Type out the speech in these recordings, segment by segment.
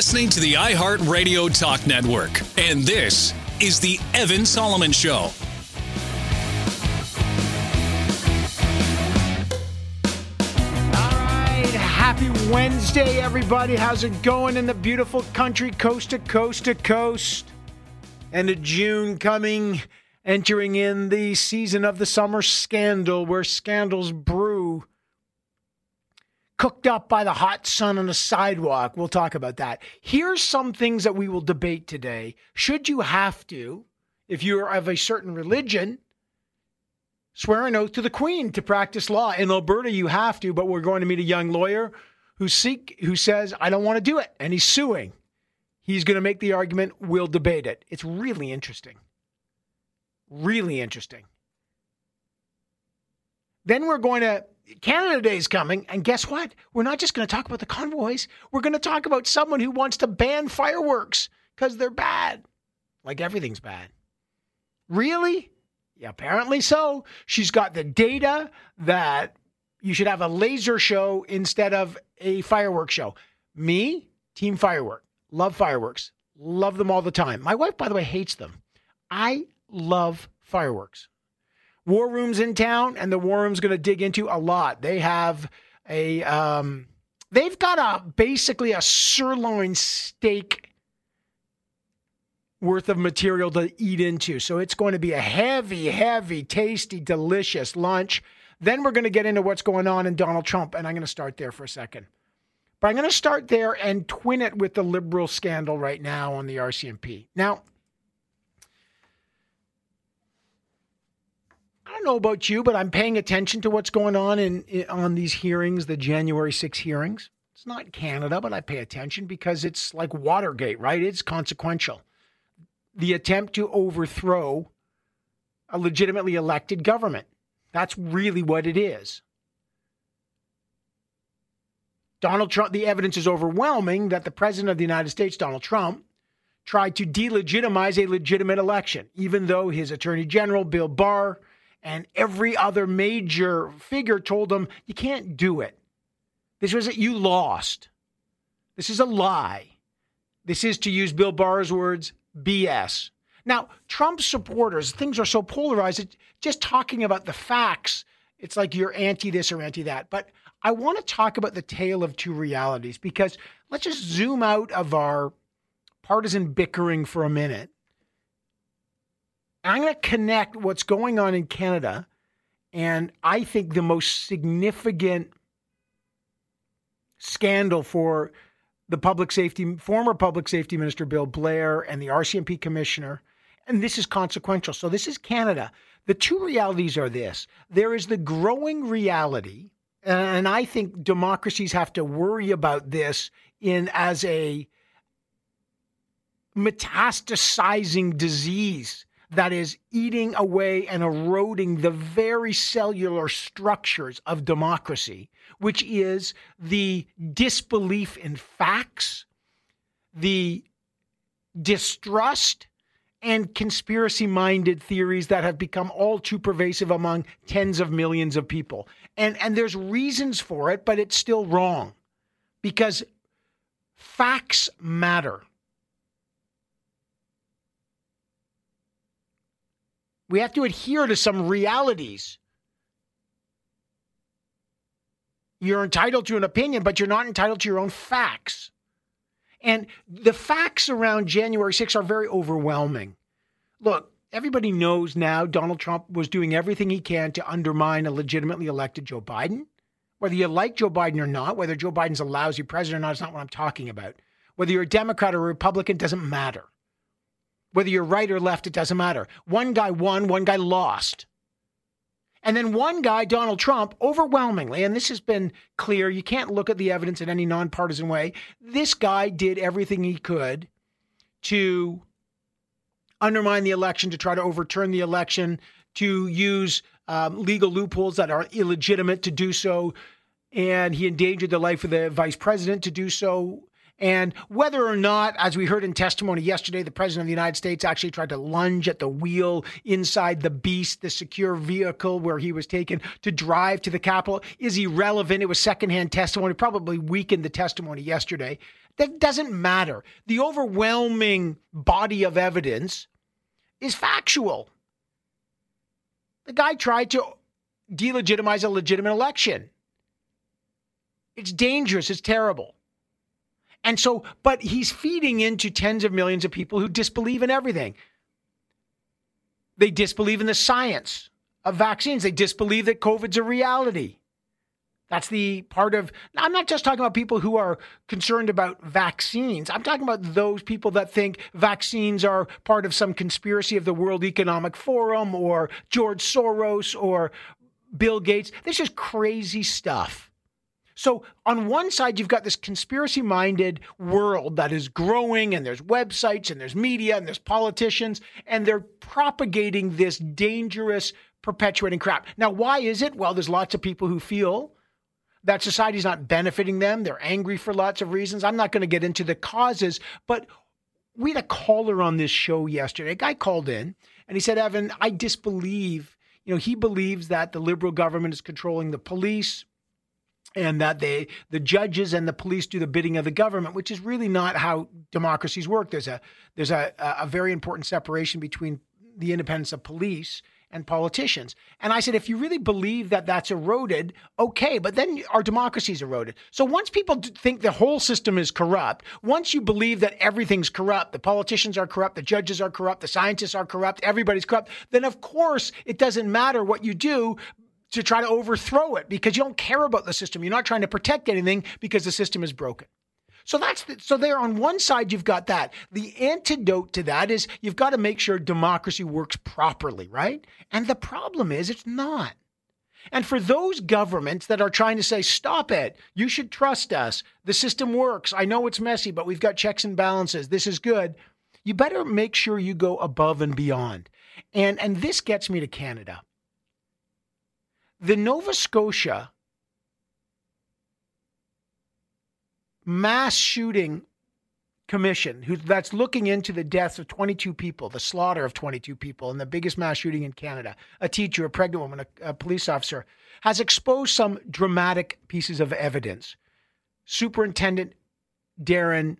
listening to the iHeartRadio Talk Network, and this is The Evan Solomon Show. Happy Wednesday, everybody. How's it going in the beautiful country, coast to coast to coast? And a June coming, entering in the season of the summer scandal, where scandals brew, cooked up by the hot sun on a sidewalk. We'll talk about that. Here's some things that we will debate today. Should you have to, if you're of a certain religion, swear an oath to the Queen to practice law? In Alberta, you have to, but we're going to meet a young lawyer who says, I don't want to do it, and he's suing. He's going to make the argument. We'll debate it. It's really interesting. Really interesting. Then we're going to, Canada Day's coming, and guess what? We're not just going to talk about the convoys. We're going to talk about someone who wants to ban fireworks because they're bad. Like everything's bad. Really? Yeah, apparently so. She's got the data that you should have a laser show instead of a fireworks show. Me, team firework. Love fireworks. Love them all the time. My wife, by the way, hates them. I love fireworks. War Room's in town, and the War Room's going to dig into a lot. They have a, they've got a basically a sirloin steak worth of material to eat into. So it's going to be a heavy, heavy, tasty, delicious lunch. Then we're going to get into what's going on in Donald Trump, and I'm going to start there for a second. But I'm going to start there and twin it with the liberal scandal right now on the RCMP. Now, I don't know about you, but I'm paying attention to what's going on on these hearings, the January 6th hearings. It's not Canada, but I pay attention because it's like Watergate, right? It's consequential. The attempt to overthrow a legitimately elected government. That's really what it is. Donald Trump, the evidence is overwhelming that the president of the United States, Donald Trump, tried to delegitimize a legitimate election, even though his attorney general, Bill Barr, and every other major figure told him, you can't do it. This was it. You lost. This is a lie. This is, to use Bill Barr's words, BS. Now, Trump's supporters, things are so polarized, just talking about the facts, it's like you're anti this or anti that. But I want to talk about the tale of two realities, because let's just zoom out of our partisan bickering for a minute. And I'm going to connect what's going on in Canada and I think the most significant scandal for the former public safety minister, Bill Blair, and the RCMP commissioner. And this is consequential. So this is Canada. The two realities are this. There is the growing reality, and I think democracies have to worry about this as a metastasizing disease that is eating away and eroding the very cellular structures of democracy, which is the disbelief in facts, the distrust, and conspiracy-minded theories that have become all too pervasive among tens of millions of people. And there's reasons for it, but it's still wrong because facts matter. We have to adhere to some realities. You're entitled to an opinion, but you're not entitled to your own facts. And the facts around January 6th are very overwhelming. Look, everybody knows now Donald Trump was doing everything he can to undermine a legitimately elected Joe Biden. Whether you like Joe Biden or not, whether Joe Biden's a lousy president or not, it's not what I'm talking about. Whether you're a Democrat or Republican doesn't matter. Whether you're right or left, it doesn't matter. One guy won, one guy lost. And then one guy, Donald Trump, overwhelmingly, and this has been clear, you can't look at the evidence in any nonpartisan way, this guy did everything he could to undermine the election, to try to overturn the election, to use legal loopholes that are illegitimate to do so, and he endangered the life of the vice president to do so. And whether or not, as we heard in testimony yesterday, the president of the United States actually tried to lunge at the wheel inside the Beast, the secure vehicle where he was taken to drive to the Capitol, is irrelevant. It was secondhand testimony, probably weakened the testimony yesterday. That doesn't matter. The overwhelming body of evidence is factual. The guy tried to delegitimize a legitimate election. It's dangerous. It's terrible. And so, but he's feeding into tens of millions of people who disbelieve in everything. They disbelieve in the science of vaccines. They disbelieve that COVID's a reality. That's the part of, I'm not just talking about people who are concerned about vaccines. I'm talking about those people that think vaccines are part of some conspiracy of the World Economic Forum or George Soros or Bill Gates. This is crazy stuff. So on one side, you've got this conspiracy-minded world that is growing, and there's websites, and there's media, and there's politicians, and they're propagating this dangerous, perpetuating crap. Now, why is it? Well, there's lots of people who feel that society's not benefiting them. They're angry for lots of reasons. I'm not going to get into the causes, but we had a caller on this show yesterday. A guy called in, and he said, Evan, I disbelieve, you know, he believes that the Liberal government is controlling the police, and that they, the judges and the police do the bidding of the government, which is really not how democracies work. There's a very important separation between the independence of police and politicians. And I said, if you really believe that that's eroded, okay, but then our democracy is eroded. So once people think the whole system is corrupt, once you believe that everything's corrupt, the politicians are corrupt, the judges are corrupt, the scientists are corrupt, everybody's corrupt, then of course it doesn't matter what you do to try to overthrow it, because you don't care about the system. You're not trying to protect anything because the system is broken. So that's the, so there on one side, you've got that. The antidote to that is you've got to make sure democracy works properly, right? And the problem is it's not. And for those governments that are trying to say, stop it, you should trust us, the system works, I know it's messy, but we've got checks and balances, this is good, you better make sure you go above and beyond. And this gets me to Canada. The Nova Scotia mass shooting commission, that's looking into the deaths of 22 people, the slaughter of 22 people, and the biggest mass shooting in Canada, a teacher, a pregnant woman, a police officer, has exposed some dramatic pieces of evidence. Superintendent Darren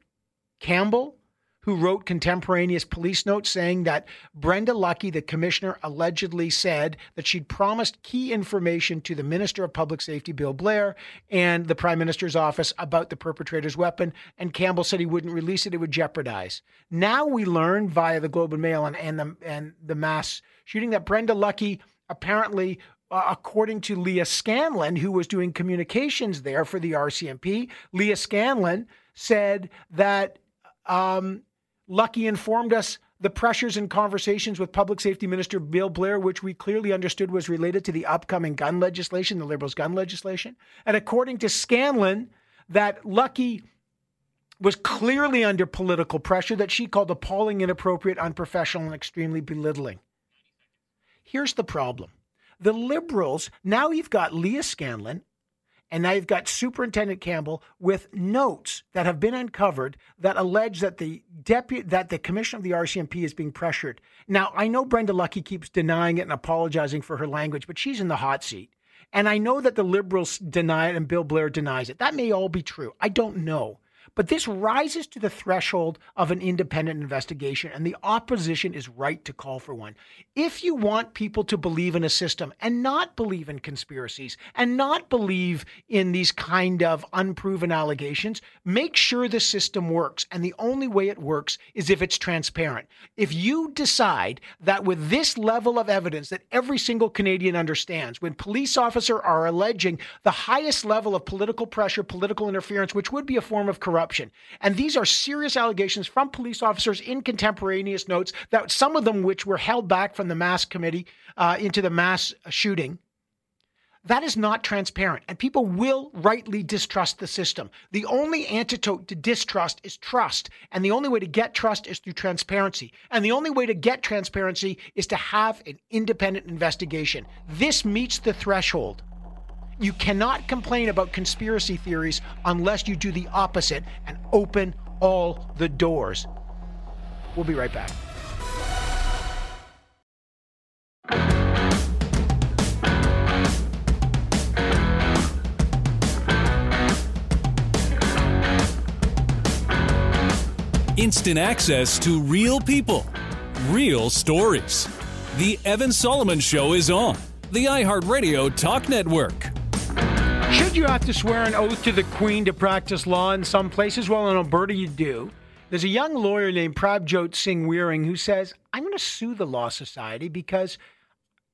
Campbell, who wrote contemporaneous police notes saying that Brenda Lucki, the commissioner, allegedly said that she'd promised key information to the Minister of Public Safety, Bill Blair, and the Prime Minister's office about the perpetrator's weapon, and Campbell said he wouldn't release it, it would jeopardize. Now we learn via the Globe and Mail and the mass shooting that Brenda Lucki apparently, according to Lia Scanlan, who was doing communications there for the RCMP, Lia Scanlan said that Lucki informed us the pressures and conversations with Public Safety Minister Bill Blair, which we clearly understood was related to the upcoming gun legislation, the Liberals' gun legislation. And according to Scanlan, that Lucki was clearly under political pressure that she called appalling, inappropriate, unprofessional, and extremely belittling. Here's the problem. The Liberals, now you've got Lia Scanlan, and now you've got Superintendent Campbell with notes that have been uncovered that allege that the commissioner of the RCMP is being pressured. Now, I know Brenda Lucki keeps denying it and apologizing for her language, but she's in the hot seat. And I know that the Liberals deny it and Bill Blair denies it. That may all be true. I don't know. But this rises to the threshold of an independent investigation, and the opposition is right to call for one. If you want people to believe in a system and not believe in conspiracies and not believe in these kind of unproven allegations, make sure the system works. And the only way it works is if it's transparent. If you decide that with this level of evidence that every single Canadian understands, when police officers are alleging the highest level of political pressure, political interference, which would be a form of corruption, and these are serious allegations from police officers in contemporaneous notes, that some of them which were held back from the mass committee into the mass shooting. That is not transparent, and people will rightly distrust the system. The only antidote to distrust is trust, and the only way to get trust is through transparency. And the only way to get transparency is to have an independent investigation. This meets the threshold. You cannot complain about conspiracy theories unless you do the opposite and open all the doors. We'll be right back. Instant access to real people, real stories. The Evan Solomon Show is on the iHeartRadio Talk Network. Should you have to swear an oath to the Queen to practice law in some places? Well, in Alberta, you do. There's a young lawyer named Prabjot Singh Warring who says, I'm going to sue the Law Society because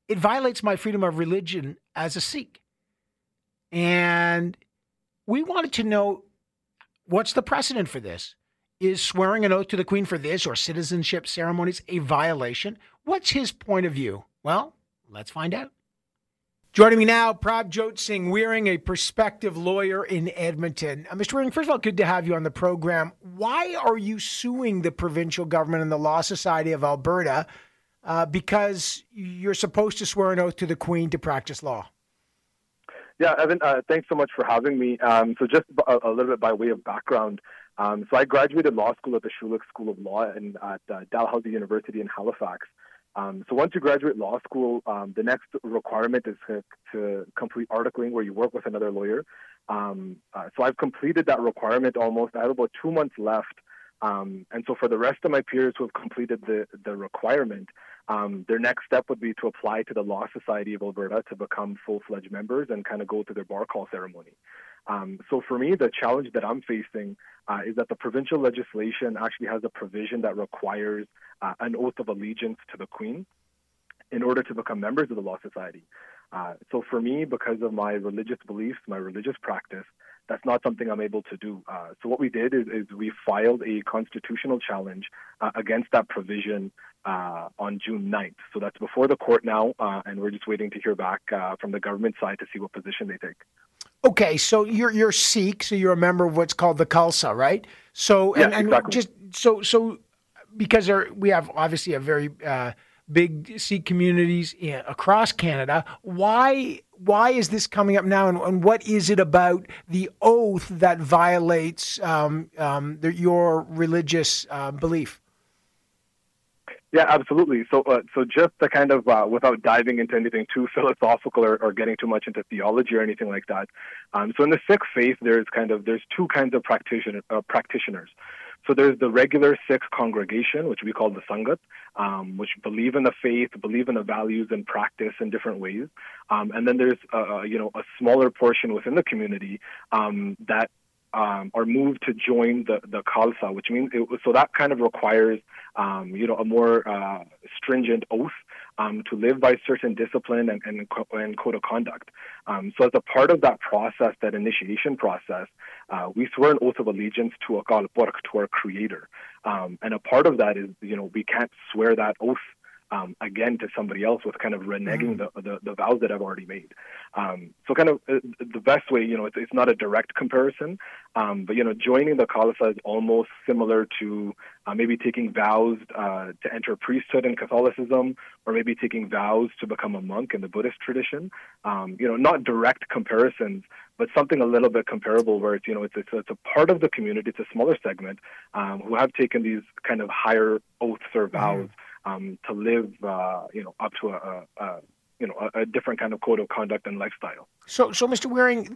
it violates my freedom of religion as a Sikh. And we wanted to know, what's the precedent for this? Is swearing an oath to the Queen for this or citizenship ceremonies a violation? What's his point of view? Well, let's find out. Joining me now, Prabjot Singh Warring, a prospective lawyer in Edmonton. Mr. Warring, first of all, good to have you on the program. Why are you suing the provincial government and the Law Society of Alberta? Because you're supposed to swear an oath to the Queen to practice law. Yeah, Evan, thanks so much for having me. So just a little bit by way of background, so I graduated law school at the Schulich School of Law and at Dalhousie University in Halifax. So once you graduate law school, the next requirement is to complete articling where you work with another lawyer. So I've completed that requirement almost. I have about 2 months left. And so for the rest of my peers who have completed the requirement, their next step would be to apply to the Law Society of Alberta to become full-fledged members and kind of go to their bar call ceremony. So for me, the challenge that I'm facing is that the provincial legislation actually has a provision that requires an oath of allegiance to the Queen in order to become members of the Law Society. So for me, because of my religious beliefs, my religious practice, that's not something I'm able to do. So what we did is we filed a constitutional challenge against that provision on June 9th. So that's before the court now, and we're just waiting to hear back from the government side to see what position they take. Okay, so you're Sikh, so you're a member of what's called the Khalsa, right? So and exactly. Just so because we have obviously a very big Sikh communities across Canada. Why is this coming up now, and what is it about the oath that violates your religious belief? Yeah, absolutely. So just to kind of, without diving into anything too philosophical or getting too much into theology or anything like that. So in the Sikh faith, there's two kinds of practitioners. So there's the regular Sikh congregation, which we call the Sangat, which believe in the faith, believe in the values and practice in different ways. And then there's, a smaller portion within the community that are moved to join the Khalsa, which means so that kind of requires, a more stringent oath to live by certain discipline and code of conduct. So as a part of that process, that initiation process, we swear an oath of allegiance to Akal Purkh, to our creator. And a part of that is, we can't swear that oath again to somebody else with kind of reneging the vows that I've already made. So kind of the best way, it's not a direct comparison, but, joining the Khalsa is almost similar to maybe taking vows to enter priesthood in Catholicism, or maybe taking vows to become a monk in the Buddhist tradition. Not direct comparisons, but something a little bit comparable where it's a part of the community, it's a smaller segment who have taken these kind of higher oaths or vows to live, up to a different kind of code of conduct and lifestyle. So, Mr. Warring,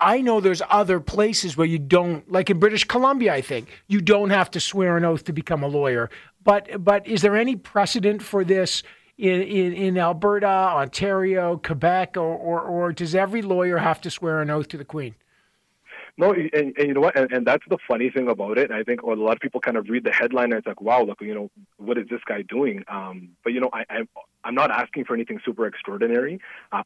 I know there's other places where you don't, like in British Columbia, I think you don't have to swear an oath to become a lawyer. But is there any precedent for this in Alberta, Ontario, Quebec, or does every lawyer have to swear an oath to the Queen? No, and you know what? And that's the funny thing about it. And I think a lot of people kind of read the headline and it's like, wow, look, what is this guy doing? But, I'm not asking for anything super extraordinary.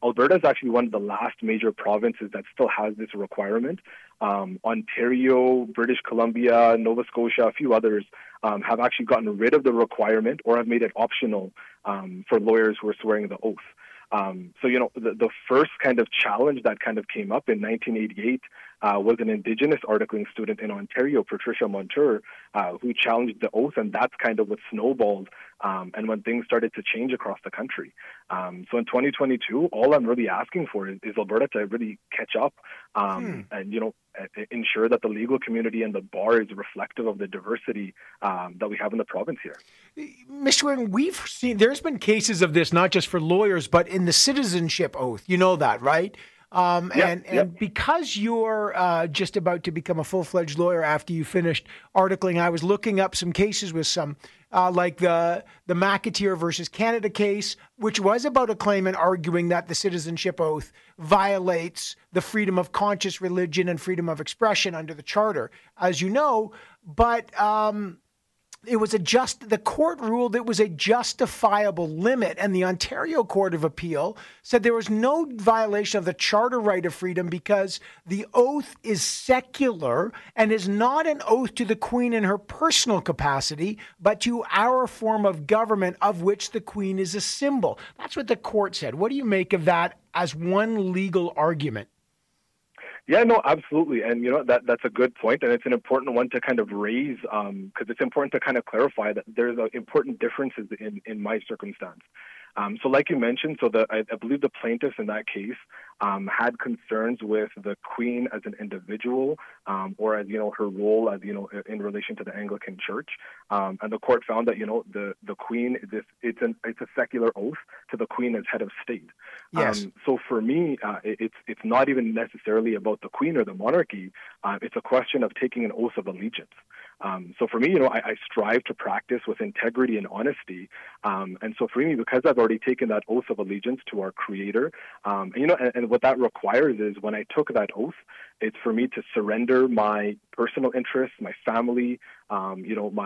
Alberta is actually one of the last major provinces that still has this requirement. Ontario, British Columbia, Nova Scotia, a few others have actually gotten rid of the requirement or have made it optional for lawyers who are swearing the oath. So, the first kind of challenge that kind of came up in 1988 was an Indigenous articling student in Ontario, Patricia Montour, who challenged the oath, and that's kind of what snowballed and when things started to change across the country. So in 2022, all I'm really asking for is Alberta to really catch up and, you know, ensure that the legal community and the bar is reflective of the diversity that we have in the province here. Mr. Warring, we've seen, there's been cases of this, not just for lawyers, but in the citizenship oath. You know that, right? And because you're just about to become a full-fledged lawyer after you finished articling, I was looking up some cases with some, like the McAteer versus Canada case, which was about a claimant arguing that the citizenship oath violates the freedom of conscious religion and freedom of expression under the Charter, as you know. But it was the court ruled it was a justifiable limit, and the Ontario Court of Appeal said there was no violation of the Charter right of freedom because the oath is secular and is not an oath to the Queen in her personal capacity, but to our form of government of which the Queen is a symbol. That's what the court said. What do you make of that as one legal argument? Yeah, no, absolutely. And, you know, that's a good point. And it's an important one to kind of raise because it's important to kind of clarify that there's important differences in my circumstance. So like you mentioned, I believe the plaintiffs in that case had concerns with the Queen as an individual or as, you know, her role as, you know, in relation to the Anglican Church. And the court found that, you know, the Queen, it's a secular oath to the Queen as head of state. Yes. So for me, it's not even necessarily about the Queen or the monarchy. It's a question of taking an oath of allegiance. So for me, you know, I strive to practice with integrity and honesty. And so for me, because I've already taken that oath of allegiance to our Creator, and what that requires is when I took that oath, it's for me to surrender my personal interests, my family, on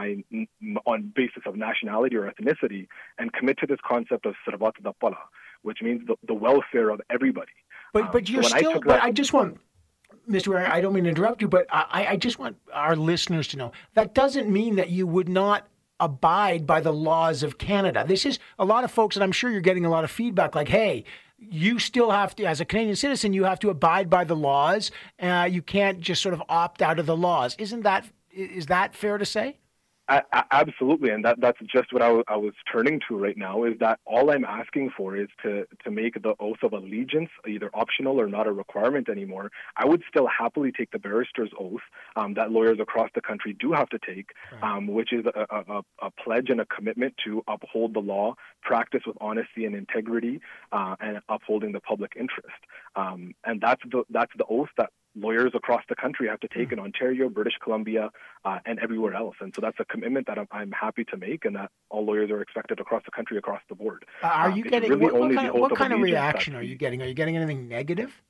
basis of nationality or ethnicity, and commit to this concept of sarvat dapala, which means the welfare of everybody. Mr. Warring, I don't mean to interrupt you, but I just want our listeners to know that doesn't mean that you would not abide by the laws of Canada. This is a lot of folks, and I'm sure you're getting a lot of feedback like, hey, you still have to, as a Canadian citizen, you have to abide by the laws. You can't just sort of opt out of the laws. Is that fair to say? Absolutely, and that's just what I was turning to right now, is that all I'm asking for is to make the oath of allegiance either optional or not a requirement anymore. I would still happily take the barrister's oath that lawyers across the country do have to take, which is a pledge and a commitment to uphold the law, practice with honesty and integrity, and upholding the public interest. And that's the oath that lawyers across the country have to take in Ontario, British Columbia, and everywhere else. And so that's a commitment that I'm happy to make, and that all lawyers are expected across the country, across the board. Are you getting really what kind of reaction are you getting? Are you getting anything negative?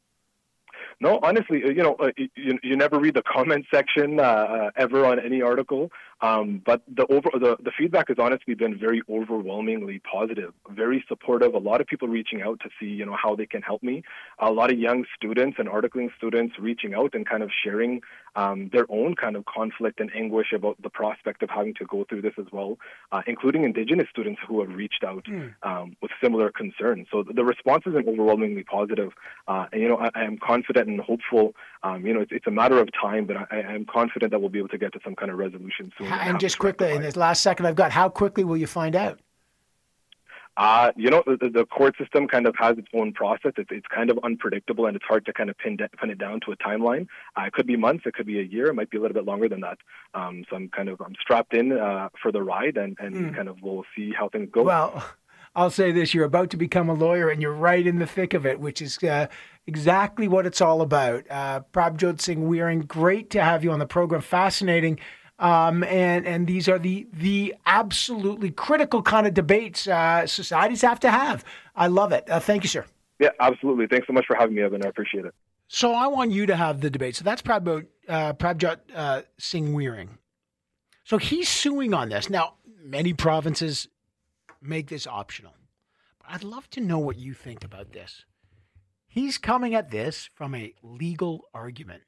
No, honestly, you know, you never read the comment section ever on any article, but the feedback has honestly been very overwhelmingly positive, very supportive. A lot of people reaching out to see, you know, how they can help me. A lot of young students and articling students reaching out and kind of sharing their own kind of conflict and anguish about the prospect of having to go through this as well, including Indigenous students who have reached out with similar concerns. So the response has been overwhelmingly positive, and, you know, I am confident and hopeful. You know, it's a matter of time, but I am confident that we'll be able to get to some kind of resolution soon. And just quickly, in this last second I've got, how quickly will you find out? You know, the court system kind of has its own process. It's kind of unpredictable, and it's hard to kind of pin it down to a timeline. It could be months. It could be a year. It might be a little bit longer than that. So I'm strapped in for the ride, and kind of we'll see how things go. Well, I'll say this. You're about to become a lawyer, and you're right in the thick of it, which is exactly what it's all about. Prabjot Singh Warring, great to have you on the program. Fascinating. And these are the absolutely critical kind of debates societies have to have. I love it. Thank you, sir. Yeah, absolutely. Thanks so much for having me, Evan. I appreciate it. So I want you to have the debate. So that's Prabjot Singh Warring. So he's suing on this. Now, many provinces make this optional. But I'd love to know what you think about this. He's coming at this from a legal argument.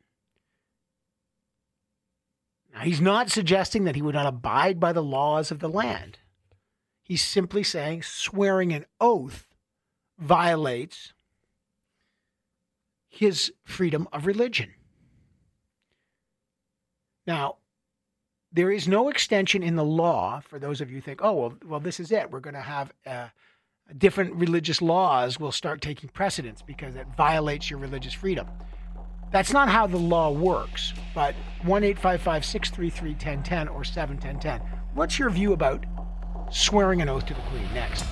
Now, he's not suggesting that he would not abide by the laws of the land. He's simply saying swearing an oath violates his freedom of religion. Now, there is no extension in the law for those of you who think, oh, well, this is it. We're going to have different religious laws will start taking precedence because that violates your religious freedom. That's not how the law works. But 1-855-633-1010 or 71010. What's your view about swearing an oath to the Queen? Next.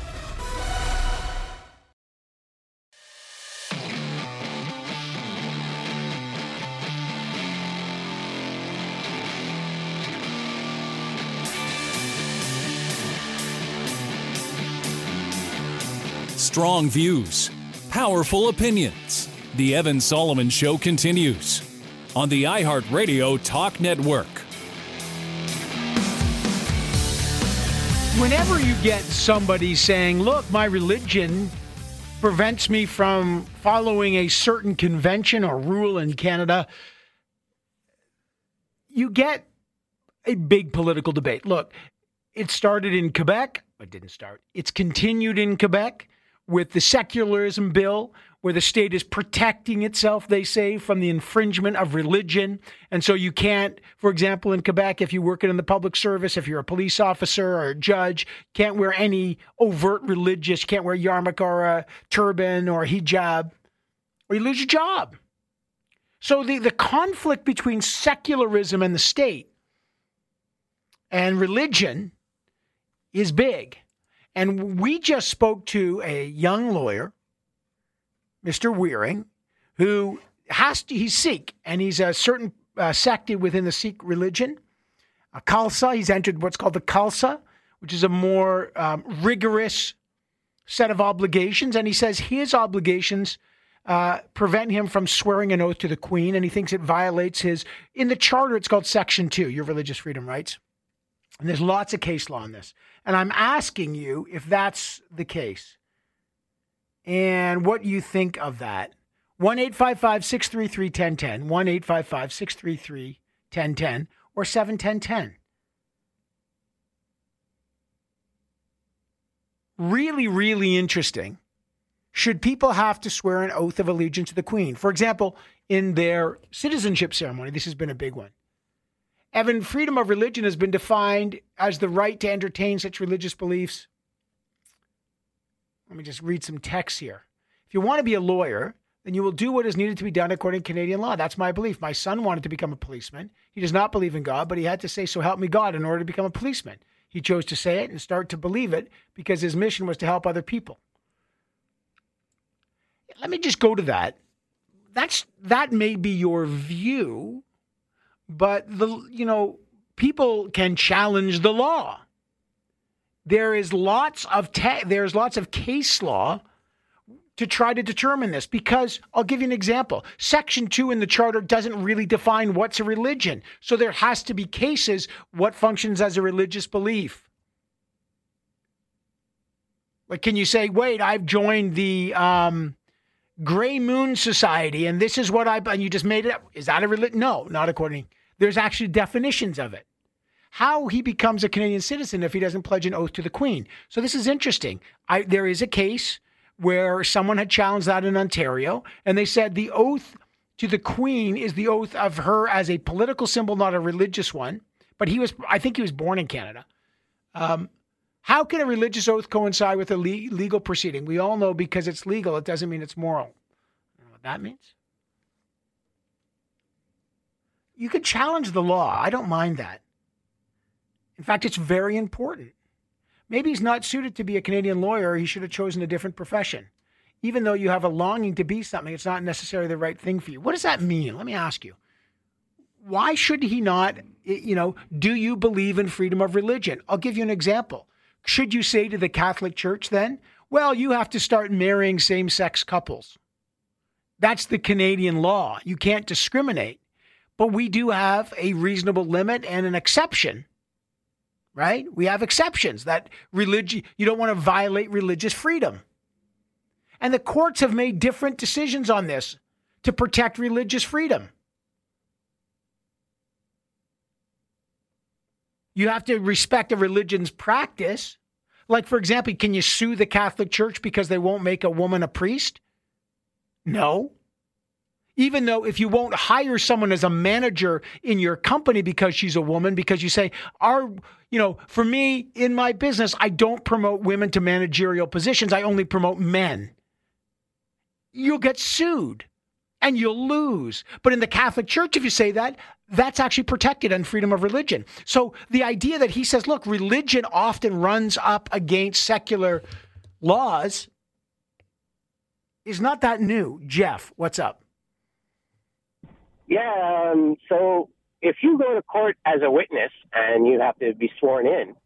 Strong views, powerful opinions. The Evan Solomon Show continues on the iHeartRadio Talk Network. Whenever you get somebody saying, look, my religion prevents me from following a certain convention or rule in Canada, you get a big political debate. Look, it started in Quebec. It didn't start. It's continued in Quebec with the secularism bill, where the state is protecting itself, they say, from the infringement of religion. And so you can't, for example, in Quebec, if you work in the public service, if you're a police officer or a judge, can't wear any overt religious, can't wear yarmulke or a turban or hijab, or you lose your job. So the conflict between secularism and the state and religion is big. And we just spoke to a young lawyer, Mr. Warring, who has to, he's Sikh, and he's a certain sect within the Sikh religion, Khalsa. He's entered what's called the Khalsa, which is a more rigorous set of obligations. And he says his obligations prevent him from swearing an oath to the Queen, and he thinks it violates his, in the Charter, it's called Section 2, your religious freedom rights. And there's lots of case law on this. And I'm asking you if that's the case, and what you think of that. 1-855-633-1010, 1-855-633-1010, or 71010. Really, really interesting. Should people have to swear an oath of allegiance to the Queen? For example, in their citizenship ceremony, this has been a big one. Evan, freedom of religion has been defined as the right to entertain such religious beliefs. Let me just read some text here. If you want to be a lawyer, then you will do what is needed to be done according to Canadian law. That's my belief. My son wanted to become a policeman. He does not believe in God, but he had to say, so help me God, in order to become a policeman. He chose to say it and start to believe it because his mission was to help other people. Let me just go to that. That may be your view, but people can challenge the law. There's lots of case law to try to determine this, because I'll give you an example. Section 2 in the Charter doesn't really define what's a religion. So there has to be cases, what functions as a religious belief. Like, can you say, wait, I've joined the Grey Moon Society and this is what and you just made it up. Is that a religion? No, not according. There's actually definitions of it. How he becomes a Canadian citizen if he doesn't pledge an oath to the Queen. So this is interesting. There is a case where someone had challenged that in Ontario, and they said the oath to the Queen is the oath of her as a political symbol, not a religious one. But I think he was born in Canada. How can a religious oath coincide with a legal proceeding? We all know because it's legal, it doesn't mean it's moral. You know what that means? You could challenge the law. I don't mind that. In fact, it's very important. Maybe he's not suited to be a Canadian lawyer. He should have chosen a different profession. Even though you have a longing to be something, it's not necessarily the right thing for you. What does that mean? Let me ask you. Why should he not, do you believe in freedom of religion? I'll give you an example. Should you say to the Catholic Church then, well, you have to start marrying same-sex couples? That's the Canadian law. You can't discriminate. But we do have a reasonable limit and an exception. Right? We have exceptions that you don't want to violate religious freedom. And the courts have made different decisions on this to protect religious freedom. You have to respect a religion's practice. Like, for example, can you sue the Catholic Church because they won't make a woman a priest? No. Even though if you won't hire someone as a manager in your company because she's a woman, because you say, for me in my business, I don't promote women to managerial positions. I only promote men. You'll get sued and you'll lose. But in the Catholic Church, if you say that, that's actually protected on freedom of religion. So the idea that he says, look, religion often runs up against secular laws is not that new. Jeff, what's up? Yeah, so if you go to court as a witness and you have to be sworn in,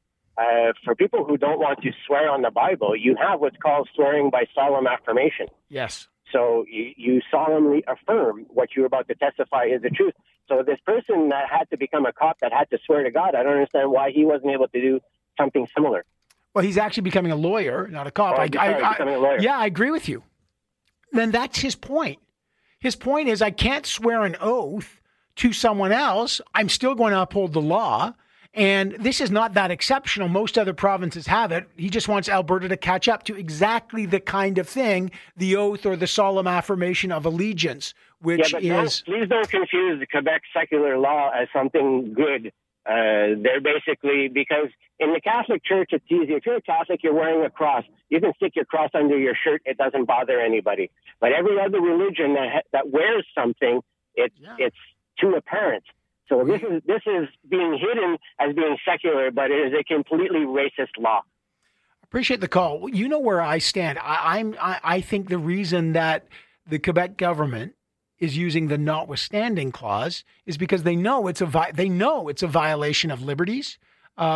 for people who don't want to swear on the Bible, you have what's called swearing by solemn affirmation. Yes. So you solemnly affirm what you're about to testify is the truth. So this person that had to become a cop that had to swear to God, I don't understand why he wasn't able to do something similar. Well, he's actually becoming a lawyer, not a cop. Becoming a lawyer. Yeah, I agree with you. Then that's his point. His point is I can't swear an oath to someone else. I'm still going to uphold the law. And this is not that exceptional. Most other provinces have it. He just wants Alberta to catch up to exactly the kind of thing, the oath or the solemn affirmation of allegiance, which is... No, please don't confuse the Quebec secular law as something good. They're basically, because in the Catholic Church, it's easy. If you're a Catholic, you're wearing a cross. You can stick your cross under your shirt. It doesn't bother anybody. But every other religion that wears something, it's too apparent. So this is being hidden as being secular, but it is a completely racist law. Appreciate the call. You know where I stand. I think the reason that the Quebec government is using the notwithstanding clause is because they know it's a violation of liberties,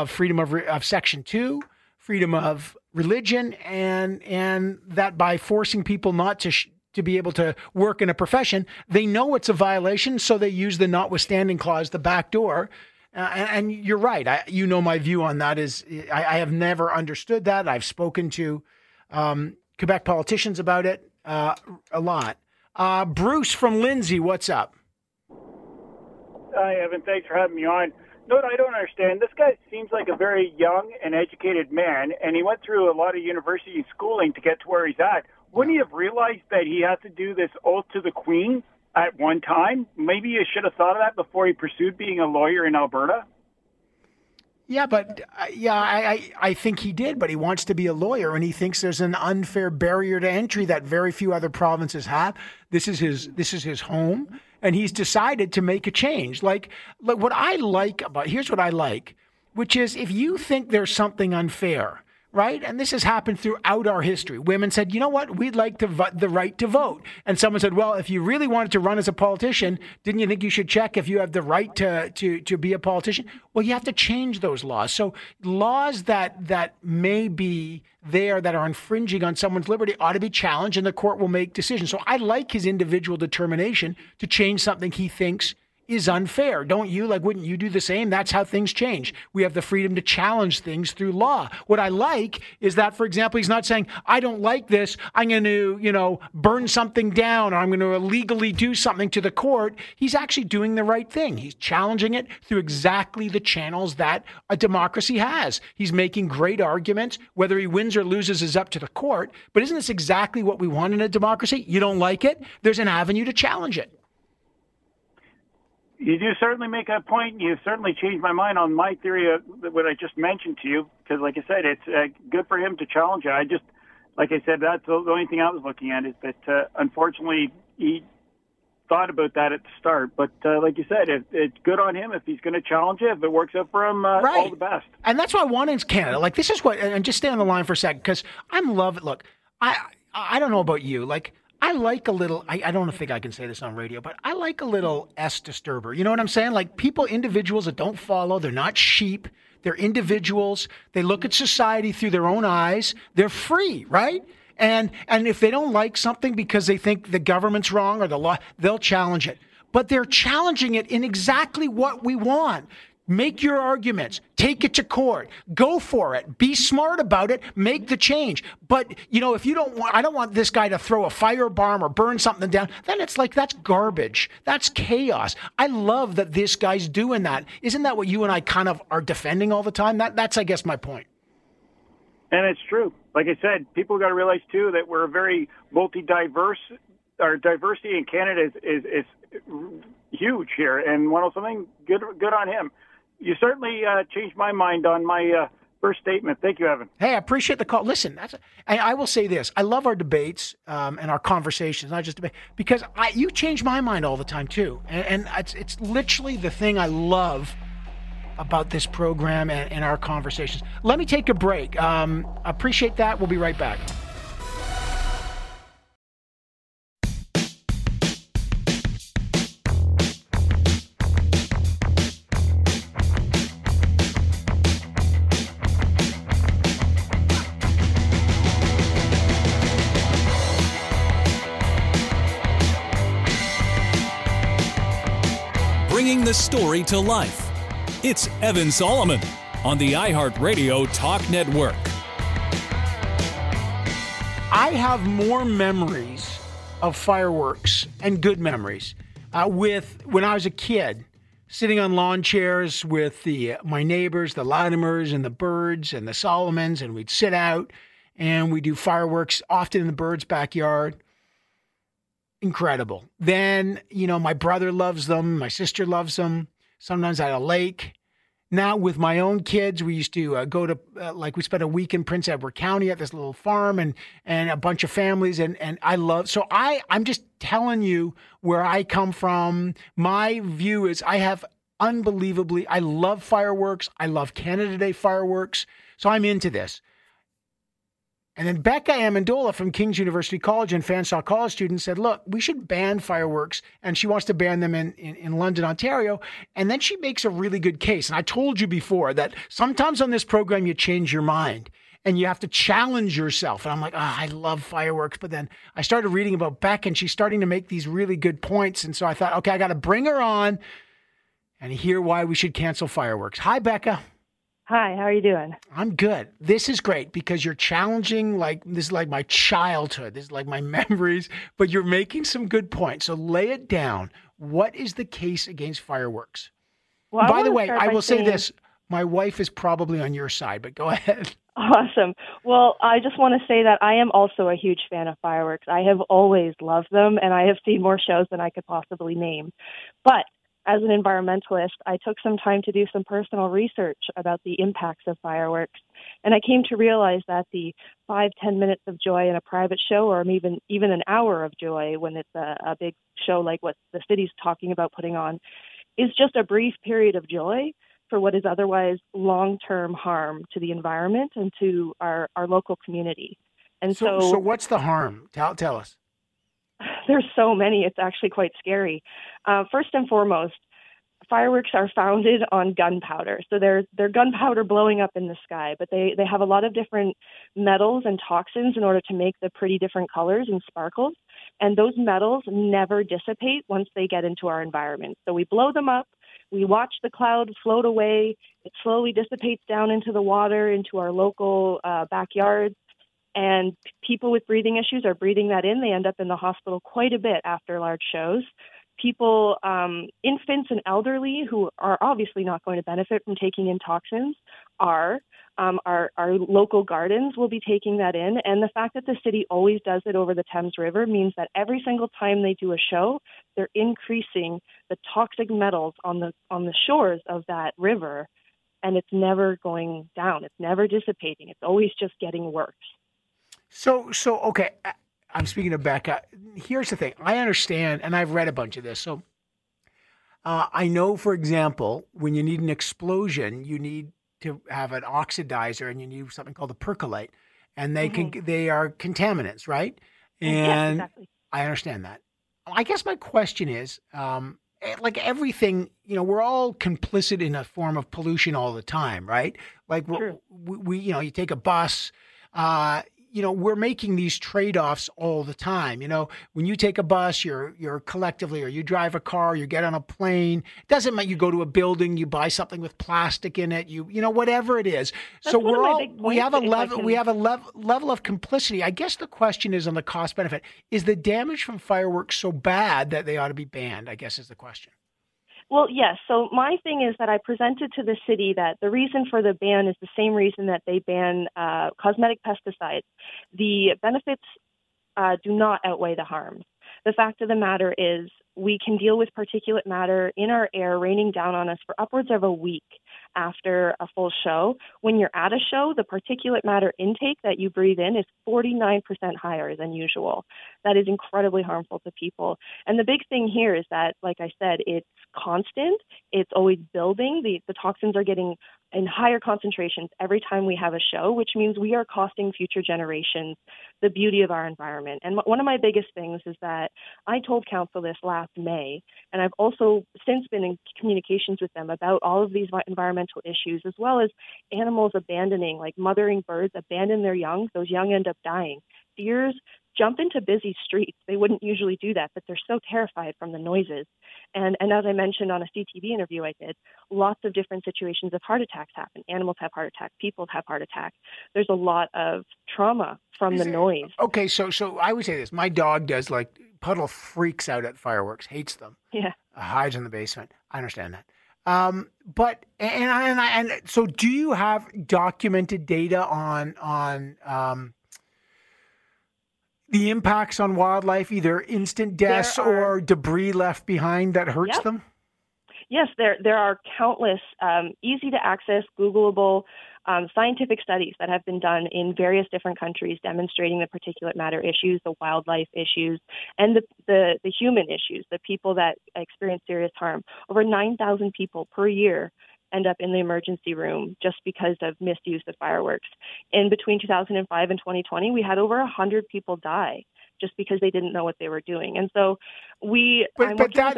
freedom of Section 2, freedom of religion, and that by forcing people not to be able to work in a profession, they know it's a violation, so they use the notwithstanding clause, the back door. And you're right. My view on that is I have never understood that. I've spoken to Quebec politicians about it a lot. Bruce from Lindsay, what's up? Hi, Evan. Thanks for having me on. No, I don't understand. This guy seems like a very young and educated man, and he went through a lot of university schooling to get to where he's at. Wouldn't he have realized that he had to do this oath to the Queen at one time? Maybe he should have thought of that before he pursued being a lawyer in Alberta. Yeah, but I think he did, but he wants to be a lawyer, and he thinks there's an unfair barrier to entry that very few other provinces have. This is his home, and he's decided to make a change. Like what I like about here's what I like, which is if you think there's something unfair, right? And this has happened throughout our history. Women said, you know what? We'd like the right to vote. And someone said, well, if you really wanted to run as a politician, didn't you think you should check if you have the right to be a politician? Well, you have to change those laws. So laws that may be there that are infringing on someone's liberty ought to be challenged, and the court will make decisions. So I like his individual determination to change something he thinks is unfair. Don't you? Like, wouldn't you do the same? That's how things change. We have the freedom to challenge things through law. What I like is that, for example, he's not saying, I don't like this. I'm going to, burn something down, or I'm going to illegally do something to the court. He's actually doing the right thing. He's challenging it through exactly the channels that a democracy has. He's making great arguments. Whether he wins or loses is up to the court. But isn't this exactly what we want in a democracy? You don't like it? There's an avenue to challenge it. You do certainly make a point. You certainly changed my mind on my theory of what I just mentioned to you, because, like I said, it's good for him to challenge it. Like I said, that's the only thing I was looking at, is that, unfortunately, he thought about that at the start. But like you said, it's good on him if he's going to challenge it. If it works out for him, right. All the best. And that's what I want in Canada. Like, this is what – and just stay on the line for a second, because I'm loving – look, I don't know about you. Like, I like a little, I don't think I can say this on radio, but I like a little S disturber. You know what I'm saying? Like people, individuals that don't follow, they're not sheep. They're individuals. They look at society through their own eyes. They're free, right? And if they don't like something because they think the government's wrong or the law, they'll challenge it. But they're challenging it in exactly what we want. Make your arguments, take it to court, go for it, be smart about it, make the change. But, if you don't want, I don't want this guy to throw a firebomb or burn something down, then it's like, that's garbage. That's chaos. I love that this guy's doing that. Isn't that what you and I kind of are defending all the time? That's, I guess, my point. And it's true. Like I said, people got to realize, too, that we're a very multi-diverse our diversity in Canada is huge here, and Wendell, something good on him. You certainly changed my mind on my first statement. Thank you, Evan. Hey, I appreciate the call. Listen, I will say this. I love our debates and our conversations, not just debate, because you change my mind all the time, too. And it's literally the thing I love about this program and our conversations. Let me take a break. I appreciate that. We'll be right back. Bringing the story to life. It's Evan Solomon on the iHeartRadio Talk Network. I have more memories of fireworks and good memories with when I was a kid, sitting on lawn chairs with my neighbors, the Latimers and the Birds and the Solomons, and we'd sit out and we do fireworks often in the Birds' backyard. Incredible. Then, you know, my brother loves them, my sister loves them. Sometimes at a lake. Now with my own kids, we used to go to, we spent a week in Prince Edward County at this little farm and a bunch of families. And I love, so I'm just telling you where I come from. My view is I love fireworks. I love Canada Day fireworks. So I'm into this. And then Becca Amendola from King's University College and Fanshawe College student said, look, we should ban fireworks. And she wants to ban them in London, Ontario. And then she makes a really good case. And I told you before that sometimes on this program, you change your mind and you have to challenge yourself. And I'm like, I love fireworks. But then I started reading about Becca and she's starting to make these really good points. And so I thought, okay, I got to bring her on and hear why we should cancel fireworks. Hi, Becca. Hi, how are you doing? I'm good. This is great because you're challenging, this is like my childhood. This is like my memories, but you're making some good points. So lay it down. What is the case against fireworks? Well, by the way, I will say this. My wife is probably on your side, but go ahead. Awesome. Well, I just want to say that I am also a huge fan of fireworks. I have always loved them, and I have seen more shows than I could possibly name. But as an environmentalist, I took some time to do some personal research about the impacts of fireworks, and I came to realize that the 5-10 minutes of joy in a private show, or even an hour of joy when it's a big show like what the city's talking about putting on, is just a brief period of joy for what is otherwise long-term harm to the environment and to our local community. And so what's the harm? Tell us. There's so many. It's actually quite scary. First and foremost, fireworks are founded on gunpowder. So they're gunpowder blowing up in the sky, but they have a lot of different metals and toxins in order to make the pretty different colors and sparkles. And those metals never dissipate once they get into our environment. So we blow them up. We watch the cloud float away. It slowly dissipates down into the water, into our local backyards. And people with breathing issues are breathing that in. They end up in the hospital quite a bit after large shows. People, infants and elderly who are obviously not going to benefit from taking in toxins are. Our local gardens will be taking that in. And the fact that the city always does it over the Thames River means that every single time they do a show, they're increasing the toxic metals on the shores of that river. And it's never going down. It's never dissipating. It's always just getting worse. So okay, I'm speaking to Becca. Here's the thing. I understand, and I've read a bunch of this. So I know, for example, when you need an explosion, you need to have an oxidizer, and you need something called a percolate, and they are contaminants, right? And yes, exactly. I understand that. I guess my question is, like everything, you know, we're all complicit in a form of pollution all the time, right? Like we you know, you take a bus, you know, we're making these trade-offs all the time. You know, when you take a bus, you're collectively, or you drive a car, you get on a plane. It doesn't matter. You go to a building, you buy something with plastic in it. You know, whatever it is. That's so we have a level of complicity. I guess the question is on the cost benefit. Is the damage from fireworks so bad that they ought to be banned? I guess is the question. Well, yes. So my thing is that I presented to the city that the reason for the ban is the same reason that they ban cosmetic pesticides. The benefits do not outweigh the harms. The fact of the matter is we can deal with particulate matter in our air raining down on us for upwards of a week after a full show. When you're at a show, the particulate matter intake that you breathe in is 49% higher than usual. That is incredibly harmful to people. And the big thing here is that, like I said, it's constant. It's always building. The toxins are getting in higher concentrations every time we have a show, which means we are costing future generations the beauty of our environment. And one of my biggest things is that I told council this last May, and I've also since been in communications with them about all of these environmental issues, as well as animals abandoning, like mothering birds abandon their young. Those young end up dying. Deers jump into busy streets. They wouldn't usually do that, but they're so terrified from the noises. And as I mentioned on a CTV interview I did, lots of different situations of heart attacks happen. Animals have heart attacks. People have heart attacks. There's a lot of trauma from the noise. Okay, so I would say this. My dog does, like, Puddle freaks out at fireworks, hates them. Yeah. Hides in the basement. I understand that. So do you have documented data on the impacts on wildlife, either instant deaths or debris left behind that hurts them? Yes, there are countless easy-to-access, Googleable scientific studies that have been done in various different countries demonstrating the particulate matter issues, the wildlife issues, and the human issues, the people that experience serious harm. Over 9,000 people per year end up in the emergency room just because of misuse of fireworks. In between 2005 and 2020, we had over 100 people die just because they didn't know what they were doing. And so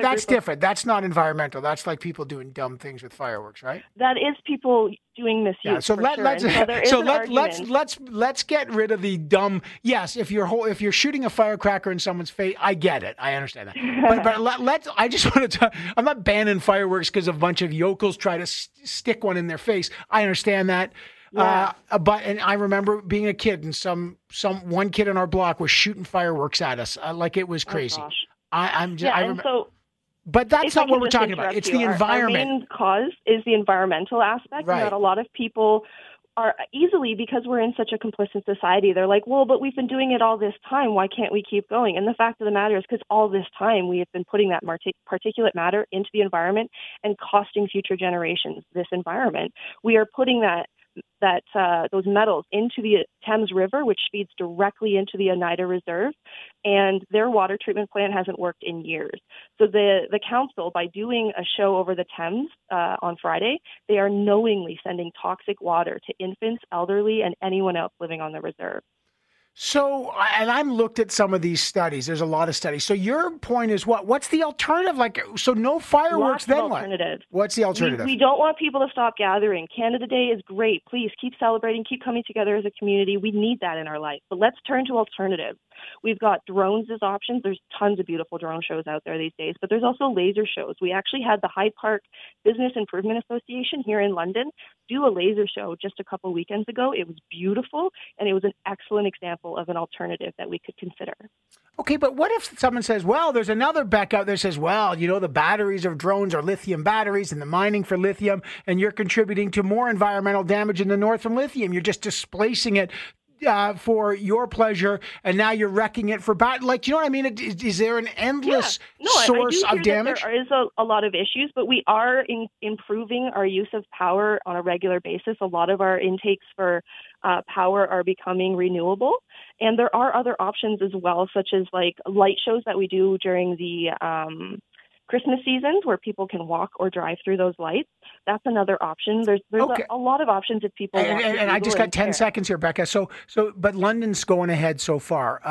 that's different. That's not environmental. That's like people doing dumb things with fireworks, right? That is people doing misuse. Yeah, let's get rid of the dumb. Yes, if you're shooting a firecracker in someone's face, I get it. I understand that. but let's. I just want to talk. I'm not banning fireworks because a bunch of yokels try to stick one in their face. I understand that. Yeah. But I remember being a kid, and one kid on our block was shooting fireworks at us like it was crazy. Oh, but that's not what we're talking about. It's the environment. Our main cause is the environmental aspect, right? That a lot of people are easily, because we're in such a complicit society, they're like, well, but we've been doing it all this time. Why can't we keep going? And the fact of the matter is because all this time we have been putting that particulate matter into the environment and costing future generations this environment. We are putting those metals into the Thames River, which feeds directly into the Oneida Reserve, and their water treatment plant hasn't worked in years. So the council, by doing a show over the Thames on Friday, they are knowingly sending toxic water to infants, elderly, and anyone else living on the reserve. So, and I've looked at some of these studies. There's a lot of studies. So your point is what? What's the alternative? Like, so no fireworks, then what? What's the alternative? We don't want people to stop gathering. Canada Day is great. Please keep celebrating. Keep coming together as a community. We need that in our life. But let's turn to alternatives. We've got drones as options. There's tons of beautiful drone shows out there these days, but there's also laser shows. We actually had the Hyde Park Business Improvement Association here in London do a laser show just a couple weekends ago. It was beautiful, and it was an excellent example of an alternative that we could consider. Okay, but what if someone says, well, there's another Beck out there says, well, you know, the batteries of drones are lithium batteries and the mining for lithium, and you're contributing to more environmental damage in the north from lithium. You're just displacing it for your pleasure, and now you're wrecking it for bad. Like, you know what I mean? Is there an endless source of damage? There is a lot of issues, but we are improving our use of power on a regular basis. A lot of our intakes for power are becoming renewable, and there are other options as well, such as like light shows that we do during the Christmas seasons where people can walk or drive through those lights. That's another option. There's okay. a lot of options if people want to. And I just got 10 seconds here, Becca. But London's going ahead so far.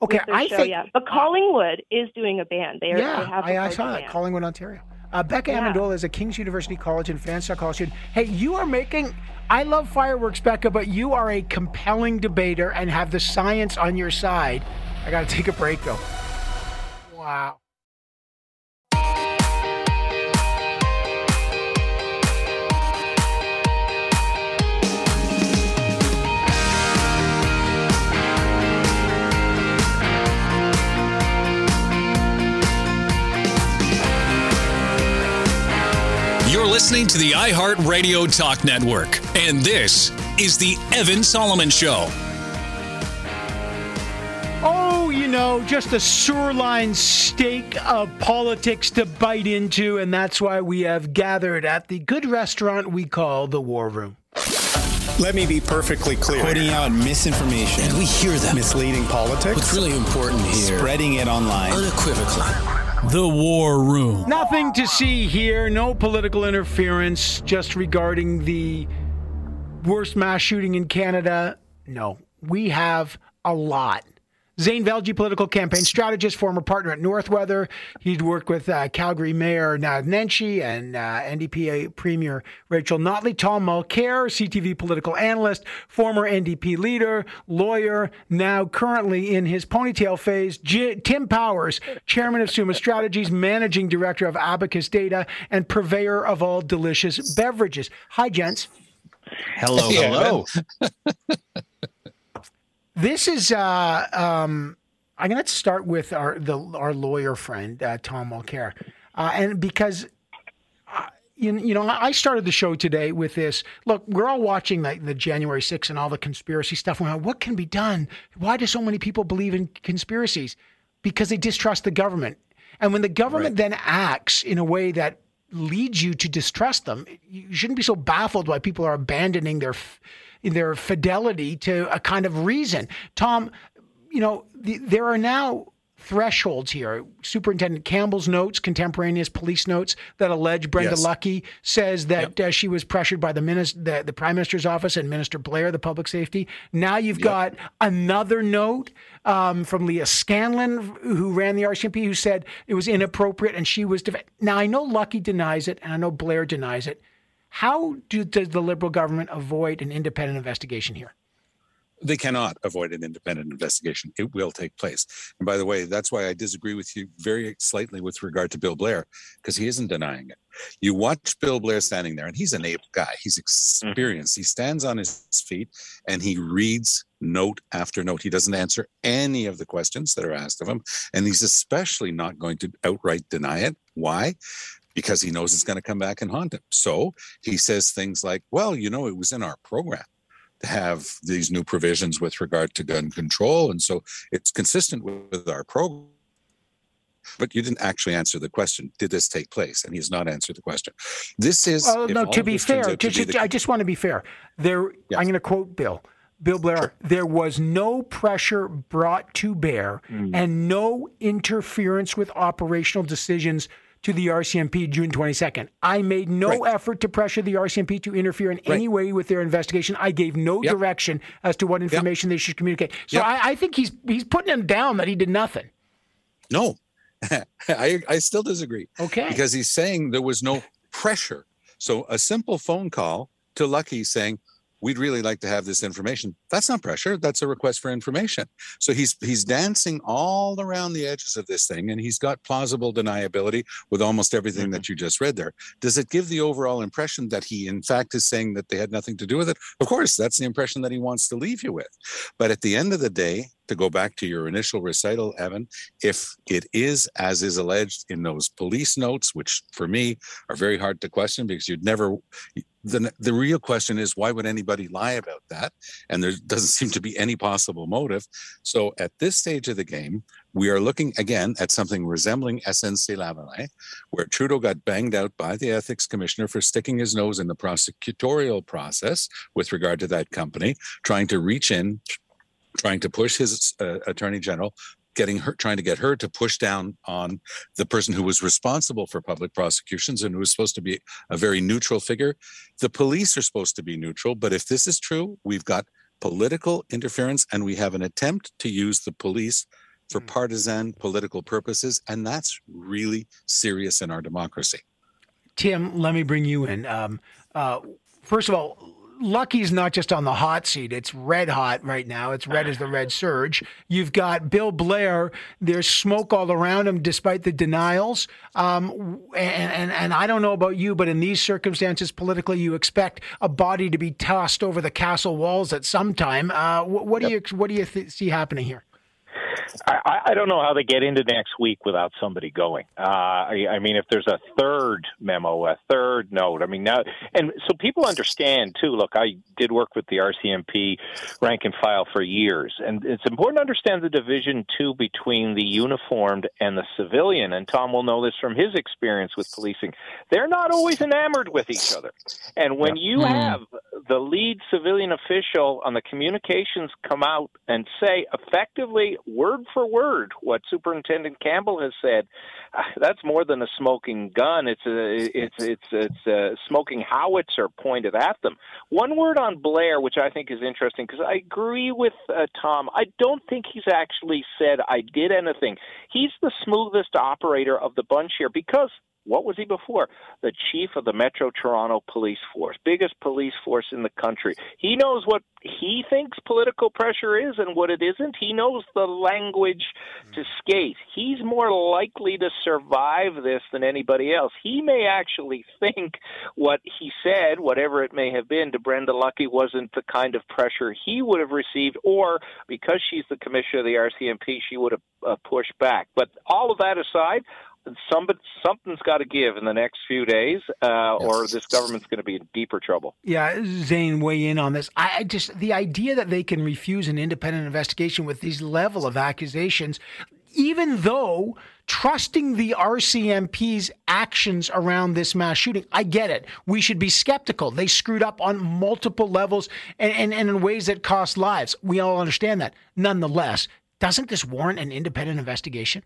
Okay, I think. Yeah. But Collingwood is doing a ban. I saw that. Collingwood, Ontario. Becca Amendola is a King's University College and Fanshawe College student. Hey, I love fireworks, Becca, but you are a compelling debater and have the science on your side. I got to take a break, though. Wow. You're listening to the iHeartRadio Talk Network, and this is The Evan Solomon Show. Oh, you know, just a sirloin steak of politics to bite into, and that's why we have gathered at the good restaurant we call the War Room. Let me be perfectly clear. Putting out misinformation. And we hear that. Misleading politics. What's really important here. Spreading it online. Unequivocally. The War Room. Nothing to see here. No political interference. Just regarding the worst mass shooting in Canada. No, we have a lot. Zain Velji, political campaign strategist, former partner at Northweather. He'd worked with Calgary Mayor Nad Nenshi and NDP Premier Rachel Notley. Tom Mulcair, CTV political analyst, former NDP leader, lawyer, now currently in his ponytail phase. Tim Powers, chairman of Suma Strategies, managing director of Abacus Data, and purveyor of all delicious beverages. Hi, gents. Hello, hello. This is, I'm going to start with our lawyer friend, Tom Mulcair. And because, you know, I started the show today with this. Look, we're all watching the January 6th and all the conspiracy stuff. We're like, what can be done? Why do so many people believe in conspiracies? Because they distrust the government. And when the government then acts in a way that leads you to distrust them, you shouldn't be so baffled why people are abandoning their fidelity to a kind of reason. Tom, you know, there are now thresholds here. Superintendent Campbell's notes, contemporaneous police notes that allege Brenda Lucki says that she was pressured by the Prime Minister's office and Minister Blair, the public safety. Now you've got another note from Lia Scanlan, who ran the RCMP, who said it was inappropriate and she was now, I know Lucki denies it and I know Blair denies it. How does the Liberal government avoid an independent investigation here? They cannot avoid an independent investigation. It will take place. And by the way, that's why I disagree with you very slightly with regard to Bill Blair, because he isn't denying it. You watch Bill Blair standing there, and he's an able guy. He's experienced. Mm-hmm. He stands on his feet, and he reads note after note. He doesn't answer any of the questions that are asked of him, and he's especially not going to outright deny it. Why? Because he knows it's going to come back and haunt him. So he says things like, well, you know, it was in our program to have these new provisions with regard to gun control. And so it's consistent with our program. But you didn't actually answer the question. Did this take place? And he's not answered the question. This is... Well, no, to be fair, I just want to be fair. I'm going to quote Bill Blair, there was no pressure brought to bear and no interference with operational decisions to the RCMP June 22nd. I made no effort to pressure the RCMP to interfere in any way with their investigation. I gave no direction as to what information they should communicate. So I think he's putting him down that he did nothing. No, I still disagree. Okay. Because he's saying there was no pressure. So a simple phone call to Lucki saying, we'd really like to have this information. That's not pressure. That's a request for information. So he's dancing all around the edges of this thing, and he's got plausible deniability with almost everything that you just read there. Does it give the overall impression that he, in fact, is saying that they had nothing to do with it? Of course, that's the impression that he wants to leave you with. But at the end of the day, to go back to your initial recital, Evan, if it is, as is alleged in those police notes, which for me are very hard to question because you'd never... The real question is, why would anybody lie about that? And there doesn't seem to be any possible motive. So at this stage of the game, we are looking again at something resembling SNC-Lavalin, where Trudeau got banged out by the ethics commissioner for sticking his nose in the prosecutorial process with regard to that company, trying to reach in, trying to push his attorney general, trying to get her to push down on the person who was responsible for public prosecutions and who was supposed to be a very neutral figure. The police are supposed to be neutral, but if this is true, we've got political interference and we have an attempt to use the police for partisan political purposes, and that's really serious in our democracy. Tim, let me bring you in. First of all, Lucky's not just on the hot seat. It's red hot right now. It's red as the red surge. You've got Bill Blair. There's smoke all around him despite the denials. And I don't know about you, but in these circumstances, politically, you expect a body to be tossed over the castle walls at some time. What do you see happening here? I don't know how they get into next week without somebody going. I mean, if there's a third memo, a third note, I mean, now, and so people understand, too. Look, I did work with the RCMP rank and file for years, and it's important to understand the division, too, between the uniformed and the civilian. And Tom will know this from his experience with policing. They're not always enamored with each other. And when you have the lead civilian official on the communications come out and say effectively word for word what Superintendent Campbell has said, that's more than a smoking gun. It's a smoking howitzer pointed at them. One word on Blair, which I think is interesting, because I agree with Tom. I don't think he's actually said I did anything. He's the smoothest operator of the bunch here because what was he before? The chief of the Metro Toronto Police Force, biggest police force in the country. He knows what he thinks political pressure is and what it isn't. He knows the language to skate. He's more likely to survive this than anybody else. He may actually think what he said, whatever it may have been, to Brenda Lucki wasn't the kind of pressure he would have received, or because she's the commissioner of the RCMP, she would have pushed back. But all of that aside, something's got to give in the next few days, or this government's going to be in deeper trouble. Yeah, Zain, weigh in on this. I just, the idea that they can refuse an independent investigation with these level of accusations, even though trusting the RCMP's actions around this mass shooting, I get it. We should be skeptical. They screwed up on multiple levels and in ways that cost lives. We all understand that. Nonetheless, doesn't this warrant an independent investigation?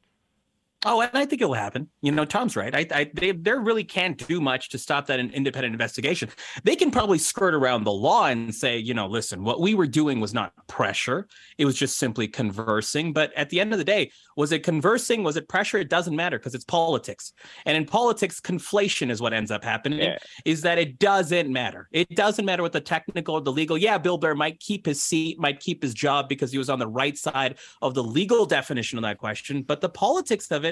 Oh, and I think it will happen. You know, Tom's right. They really can't do much to stop that independent investigation. They can probably skirt around the law and say, you know, listen, what we were doing was not pressure. It was just simply conversing. But at the end of the day, was it conversing? Was it pressure? It doesn't matter because it's politics. And in politics, conflation is what ends up happening, is that it doesn't matter. It doesn't matter what the technical or the legal. Yeah, Bill Blair might keep his seat, might keep his job because he was on the right side of the legal definition of that question. But the politics of it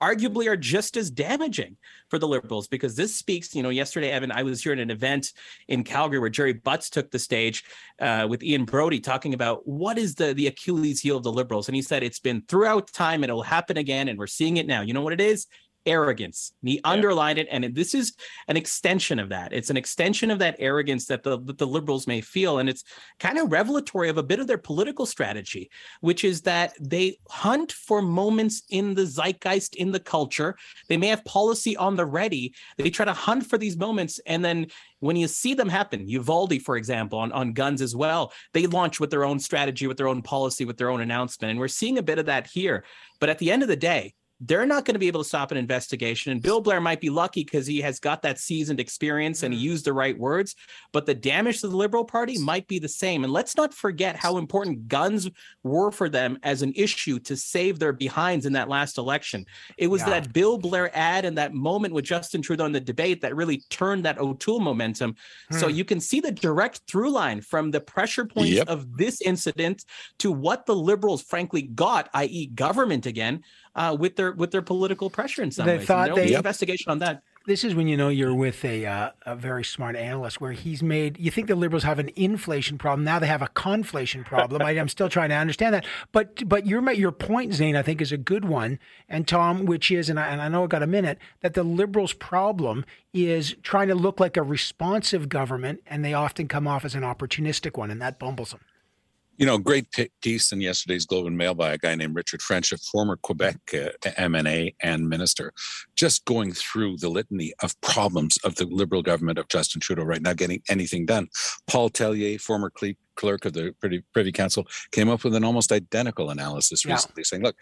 arguably are just as damaging for the Liberals, because this speaks, you know, yesterday, Evan, I was here at an event in Calgary where Jerry Butts took the stage with Ian Brodie talking about what is the Achilles heel of the Liberals. And he said, it's been throughout time and it will happen again. And we're seeing it now. You know what it is? Arrogance. And he underlined it. And this is an extension of that. It's an extension of that arrogance that the Liberals may feel. And it's kind of revelatory of a bit of their political strategy, which is that they hunt for moments in the zeitgeist, in the culture. They may have policy on the ready. They try to hunt for these moments. And then when you see them happen, Uvalde, for example, on guns as well, they launch with their own strategy, with their own policy, with their own announcement. And we're seeing a bit of that here. But at the end of the day, they're not going to be able to stop an investigation. And Bill Blair might be lucky because he has got that seasoned experience and he used the right words. But the damage to the Liberal Party might be the same. And let's not forget how important guns were for them as an issue to save their behinds in that last election. It was that Bill Blair ad and that moment with Justin Trudeau in the debate that really turned that O'Toole momentum. So you can see the direct through line from the pressure points of this incident to what the Liberals frankly got, i.e. government again, with their political pressure in some ways. There'll be investigation on that. This is when you know you're with a very smart analyst, where he's made, you think the Liberals have an inflation problem, now they have a conflation problem. I'm still trying to understand that. But your point, Zain, I think is a good one, and Tom, which is, and I know I got a minute, that the Liberals' problem is trying to look like a responsive government, and they often come off as an opportunistic one, and that bumbles them. You know, great piece in yesterday's Globe and Mail by a guy named Richard French, a former Quebec MNA and minister, just going through the litany of problems of the Liberal government of Justin Trudeau right now getting anything done. Paul Tellier, former clerk of the Privy Council, came up with an almost identical analysis recently, saying, look,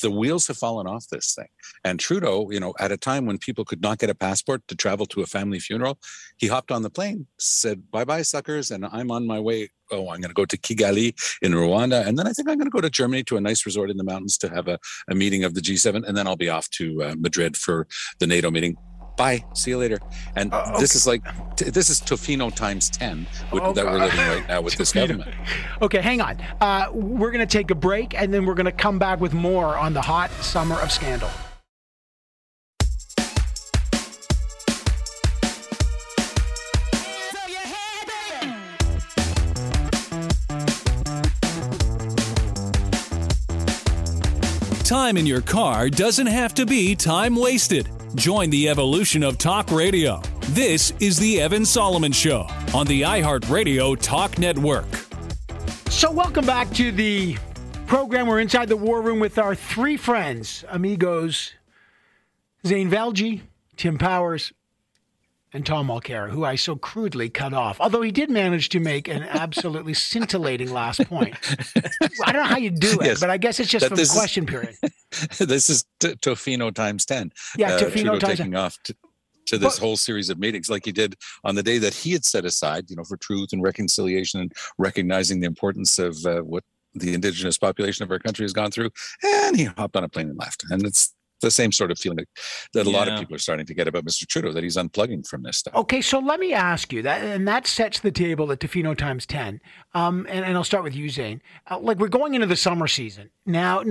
the wheels have fallen off this thing. And Trudeau, you know, at a time when people could not get a passport to travel to a family funeral, he hopped on the plane, said, bye-bye, suckers, and I'm on my way. Oh, I'm going to go to Kigali in Rwanda. And then I think I'm going to go to Germany to a nice resort in the mountains to have a meeting of the G7. And then I'll be off to Madrid for the NATO meeting. Bye. See you later. And this is like, this is Tofino times 10 that we're living right now with this government. Okay, hang on. We're going to take a break and then we're going to come back with more on the hot summer of scandal. time in your car doesn't have to be time wasted. Join the evolution of talk radio. This is The Evan Solomon Show on the iHeartRadio Talk Network. So welcome back to the program. We're inside the war room with our three friends, amigos, Zain Velji, Tim Powers, and Tom Mulcair, who I so crudely cut off, although he did manage to make an absolutely scintillating last point. I don't know how you do it, but I guess it's just from the question period. This is Tofino times 10. Yeah, Tofino times 10. Taking off to this whole series of meetings like he did on the day that he had set aside, you know, for truth and reconciliation and recognizing the importance of what the indigenous population of our country has gone through. And he hopped on a plane and left. And it's the same sort of feeling that a lot of people are starting to get about Mr. Trudeau, that he's unplugging from this stuff. Okay, so let me ask you, that sets the table at Tofino times 10. And I'll start with you, Zain. Like, we're going into the summer season. Now,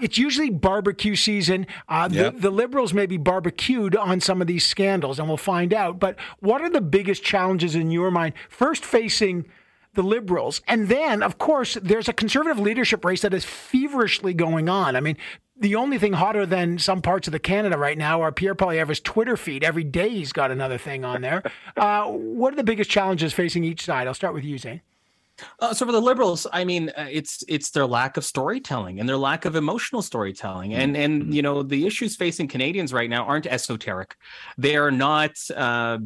it's usually barbecue season. The Liberals may be barbecued on some of these scandals, and we'll find out. But what are the biggest challenges in your mind, first facing the Liberals? And then, of course, there's a Conservative leadership race that is feverishly going on. I mean, the only thing hotter than some parts of the Canada right now are Pierre Poilievre's Twitter feed. Every day he's got another thing on there. What are the biggest challenges facing each side? I'll start with you, Zain. So for the Liberals, I mean, it's their lack of storytelling and their lack of emotional storytelling. And you know, the issues facing Canadians right now aren't esoteric. They are not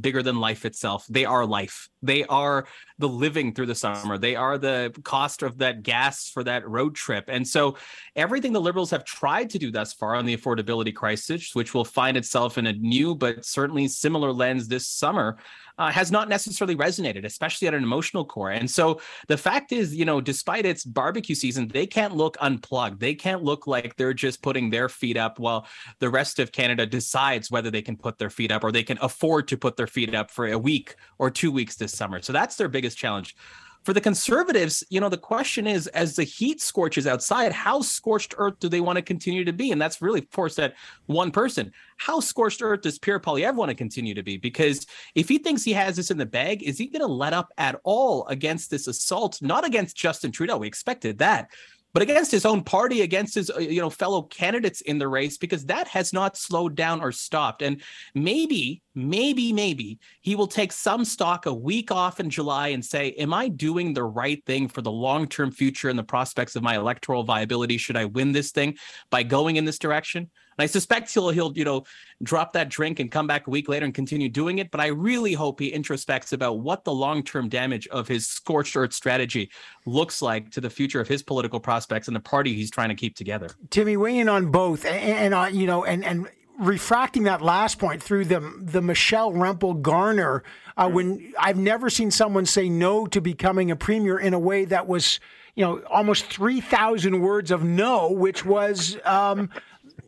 bigger than life itself. They are life. They are the living through the summer. They are the cost of that gas for that road trip. And so everything the Liberals have tried to do thus far on the affordability crisis, which will find itself in a new but certainly similar lens this summer, has not necessarily resonated, especially at an emotional core. And so the fact is, you know, despite its barbecue season, they can't look unplugged. They can't look like they're just putting their feet up while the rest of Canada decides whether they can put their feet up or they can afford to put their feet up for a week or 2 weeks this summer. So that's their biggest challenge. For the Conservatives, you know, the question is, as the heat scorches outside, how scorched earth do they want to continue to be? And that's really forced at one person. How scorched earth does Pierre Poilievre want to continue to be? Because if he thinks he has this in the bag, is he going to let up at all against this assault? Not against Justin Trudeau. We expected that. But against his own party, against his, you know, fellow candidates in the race, because that has not slowed down or stopped. And maybe he will take some stock a week off in July and say, am I doing the right thing for the long-term future and the prospects of my electoral viability? Should I win this thing by going in this direction? And I suspect he'll you know, drop that drink and come back a week later and continue doing it. But I really hope he introspects about what the long-term damage of his scorched earth strategy looks like to the future of his political prospects and the party he's trying to keep together. Timmy, weigh in on both, and refracting that last point through the Michelle Rempel Garner, when I've never seen someone say no to becoming a premier in a way that was, you know, almost 3,000 words of no, which was.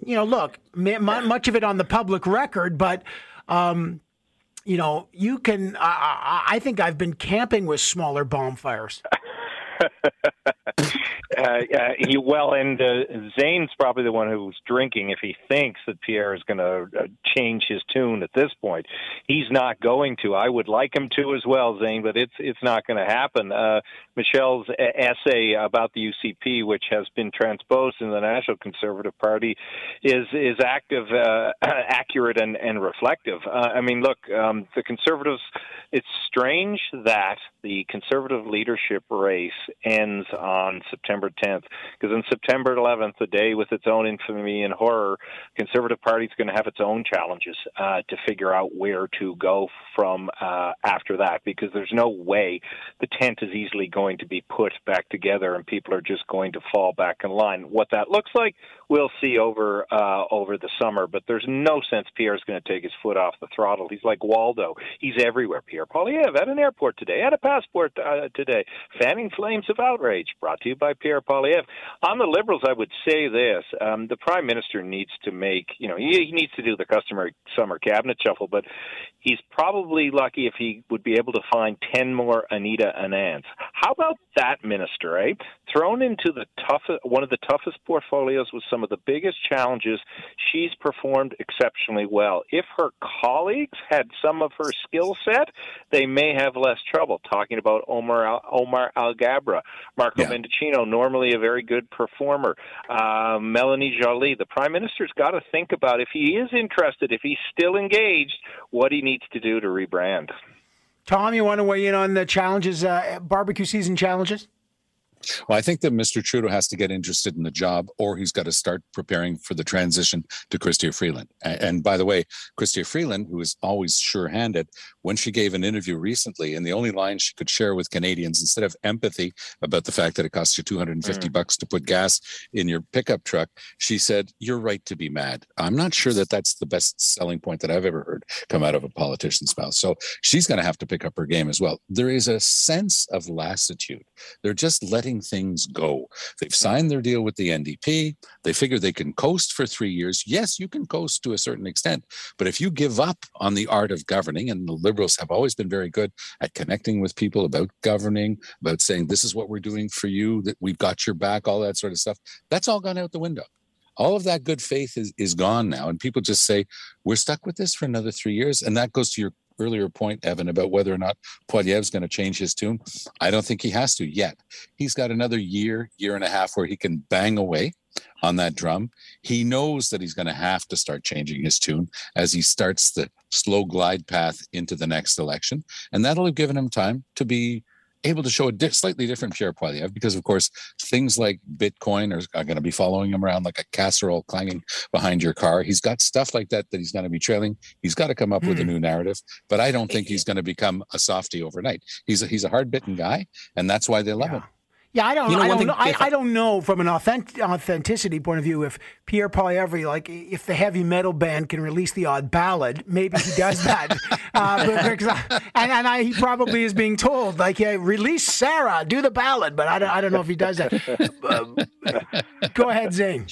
You know, look, much of it on the public record, but, you know, you can, I think I've been camping with smaller bonfires. Zane's probably the one who's drinking if he thinks that Pierre is going to change his tune at this point. He's not going to. I would like him to as well, Zain, but it's not going to happen. Michelle's essay about the UCP, which has been transposed in the National Conservative Party, is active, accurate, and reflective. I mean, look, the Conservatives. It's strange that the Conservative leadership race ends on September 10th, because on September 11th, the day with its own infamy and horror, Conservative Party is going to have its own challenges to figure out where to go from after that, because there's no way the tent is easily going to be put back together and people are just going to fall back in line. What that looks like, we'll see over the summer, but there's no sense Pierre's going to take his foot off the throttle. He's like Waldo. He's everywhere, Pierre Poilievre, at an airport today, at a passport today, fanning flames of outrage, brought to you by Pierre Poilievre. On the Liberals, I would say this. The Prime Minister needs to make, you know, he needs to do the customary summer cabinet shuffle, but he's probably lucky if he would be able to find 10 more Anita Anands. How about that minister, eh? Thrown into one of the toughest portfolios with some of the biggest challenges, she's performed exceptionally well. If her colleagues had some of her skill set, they may have less trouble. Talking about Omar Al-Gabra, Marco Mendicino, Norm normally a very good performer. Melanie Joly, the Prime Minister's got to think about, if he is interested, if he's still engaged, what he needs to do to rebrand. Tom, you want to weigh in on the challenges, barbecue season challenges? Well, I think that Mr. Trudeau has to get interested in the job, or he's got to start preparing for the transition to Chrystia Freeland. And by the way, Chrystia Freeland, who is always sure-handed, when she gave an interview recently, and the only line she could share with Canadians, instead of empathy about the fact that it costs you $250 to put gas in your pickup truck, she said, "You're right to be mad." I'm not sure that that's the best selling point that I've ever heard come out of a politician's mouth. So she's going to have to pick up her game as well. There is a sense of lassitude. They're just letting things go. They've signed their deal with the NDP. They figure they can coast for 3 years. Yes, you can coast to a certain extent, but if you give up on the art of governing, and the Liberals have always been very good at connecting with people about governing, about saying, this is what we're doing for you, that we've got your back, all that sort of stuff, that's all gone out the window. All of that good faith is gone now, and people just say, we're stuck with this for another 3 years. And that goes to your earlier point, Evan, about whether or not Poilievre's going to change his tune. I don't think he has to yet. He's got another year, year and a half where he can bang away on that drum. He knows that he's going to have to start changing his tune as he starts the slow glide path into the next election. And that'll have given him time to be able to show a slightly different Pierre Poilievre, because, of course, things like Bitcoin are going to be following him around like a casserole clanging behind your car. He's got stuff like that that he's going to be trailing. He's got to come up with a new narrative, but I don't think he's going to become a softie overnight. He's a hard-bitten guy, and that's why they love him. Yeah, I don't know from an authenticity point of view if Pierre Poilievre, like if the heavy metal band can release the odd ballad, maybe he does that. He probably is being told, like, yeah, release Sarah, do the ballad, but I don't know if he does that. Go ahead, Zain.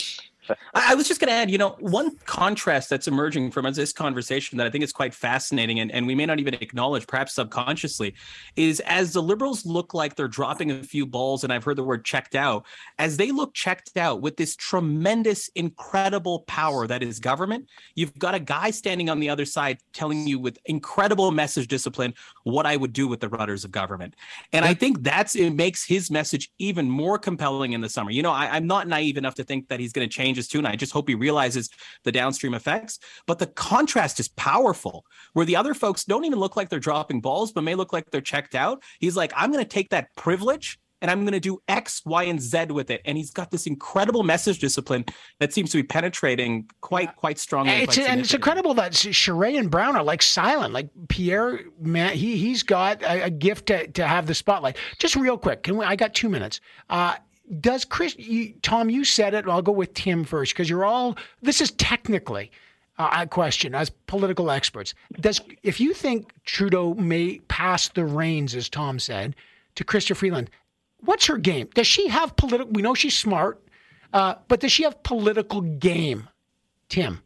I was just going to add, one contrast that's emerging from this conversation that I think is quite fascinating, and we may not even acknowledge, perhaps subconsciously, is as the Liberals look like they're dropping a few balls, and I've heard the word checked out, as they look checked out with this tremendous, incredible power that is government, you've got a guy standing on the other side telling you with incredible message discipline what I would do with the rudders of government. And I think it makes his message even more compelling in the summer. I'm not naive enough to think that he's going to change too, and I just hope he realizes the downstream effects. But the contrast is powerful, where the other folks don't even look like they're dropping balls, but may look like they're checked out. He's like, I'm going to take that privilege and I'm going to do X, Y, and Z with it. And he's got this incredible message discipline that seems to be penetrating quite strongly. It's incredible that Sheree and Brown are like silent. Like Pierre, man, he's got a gift to have the spotlight. Just real quick, I got 2 minutes. Does Tom, you said it, and I'll go with Tim first, because this is technically a question as political experts. If you think Trudeau may pass the reins, as Tom said, to Chrystia Freeland, what's her game? Does she have political, we know she's smart, but does she have political game, Tim?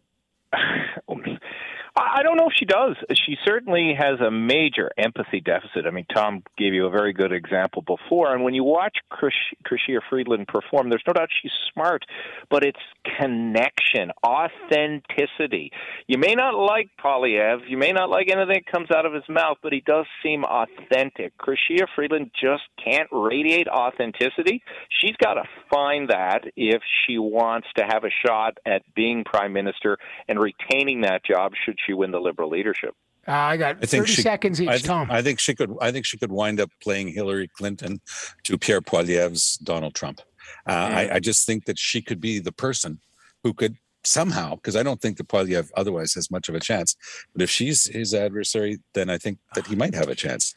I don't know if she does. She certainly has a major empathy deficit. I mean, Tom gave you a very good example before. And when you watch Chrystia Freeland perform, there's no doubt she's smart, but it's connection, authenticity. You may not like Poilievre. You may not like anything that comes out of his mouth, but he does seem authentic. Chrystia Freeland just can't radiate authenticity. She's got to find that if she wants to have a shot at being Prime Minister and retaining that job should she win the Liberal leadership. I got 30 seconds each, Tom. I think she could wind up playing Hillary Clinton to Pierre Poilievre's Donald Trump. I just think that she could be the person who could somehow, because I don't think that Poilievre otherwise has much of a chance, but if she's his adversary, then I think that he might have a chance.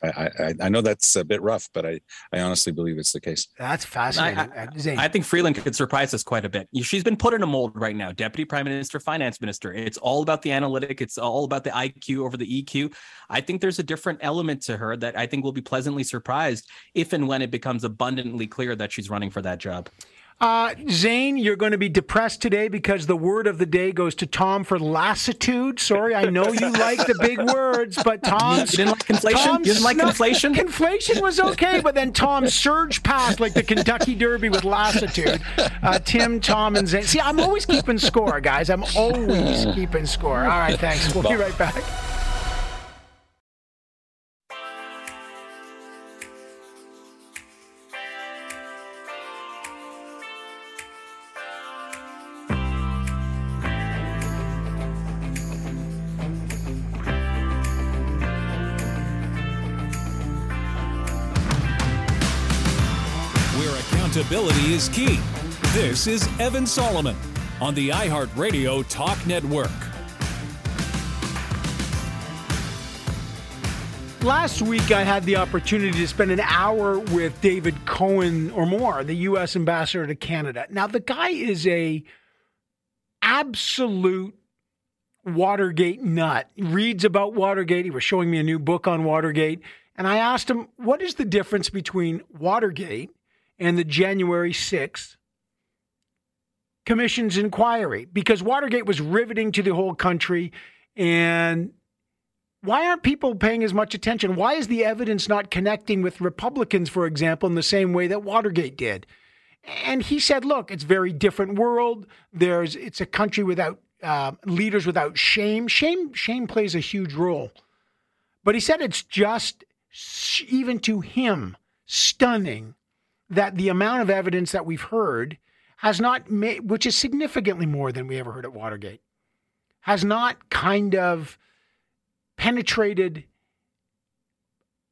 I know that's a bit rough, but I honestly believe it's the case. That's fascinating. I think Freeland could surprise us quite a bit. She's been put in a mold right now. Deputy Prime Minister, Finance Minister. It's all about the analytic. It's all about the IQ over the EQ. I think there's a different element to her that I think will be pleasantly surprised if and when it becomes abundantly clear that she's running for that job. Zain, you're going to be depressed today because the word of the day goes to Tom for lassitude. Sorry, I know you like the big words, but Tom... You didn't like inflation? Conflation? Conflation was okay, but then Tom surged past like the Kentucky Derby with lassitude. Tim, Tom, and Zain. See, I'm always keeping score, guys. I'm always keeping score. All right, thanks. We'll be right back. accountability is key. This is Evan Solomon on the iHeartRadio Talk Network. Last week, I had the opportunity to spend an hour with David Cohen or more, the U.S. ambassador to Canada. Now, the guy is a absolute Watergate nut. He reads about Watergate. He was showing me a new book on Watergate. And I asked him, what is the difference between Watergate and the January 6th commission's inquiry? Because Watergate was riveting to the whole country, and why aren't people paying as much attention? Why is the evidence not connecting with Republicans, for example, in the same way that Watergate did? And he said, look, it's a very different world. It's a country without leaders, without shame. Shame plays a huge role. But he said it's just, even to him, stunning that the amount of evidence that we've heard has not made, which is significantly more than we ever heard at Watergate, has not kind of penetrated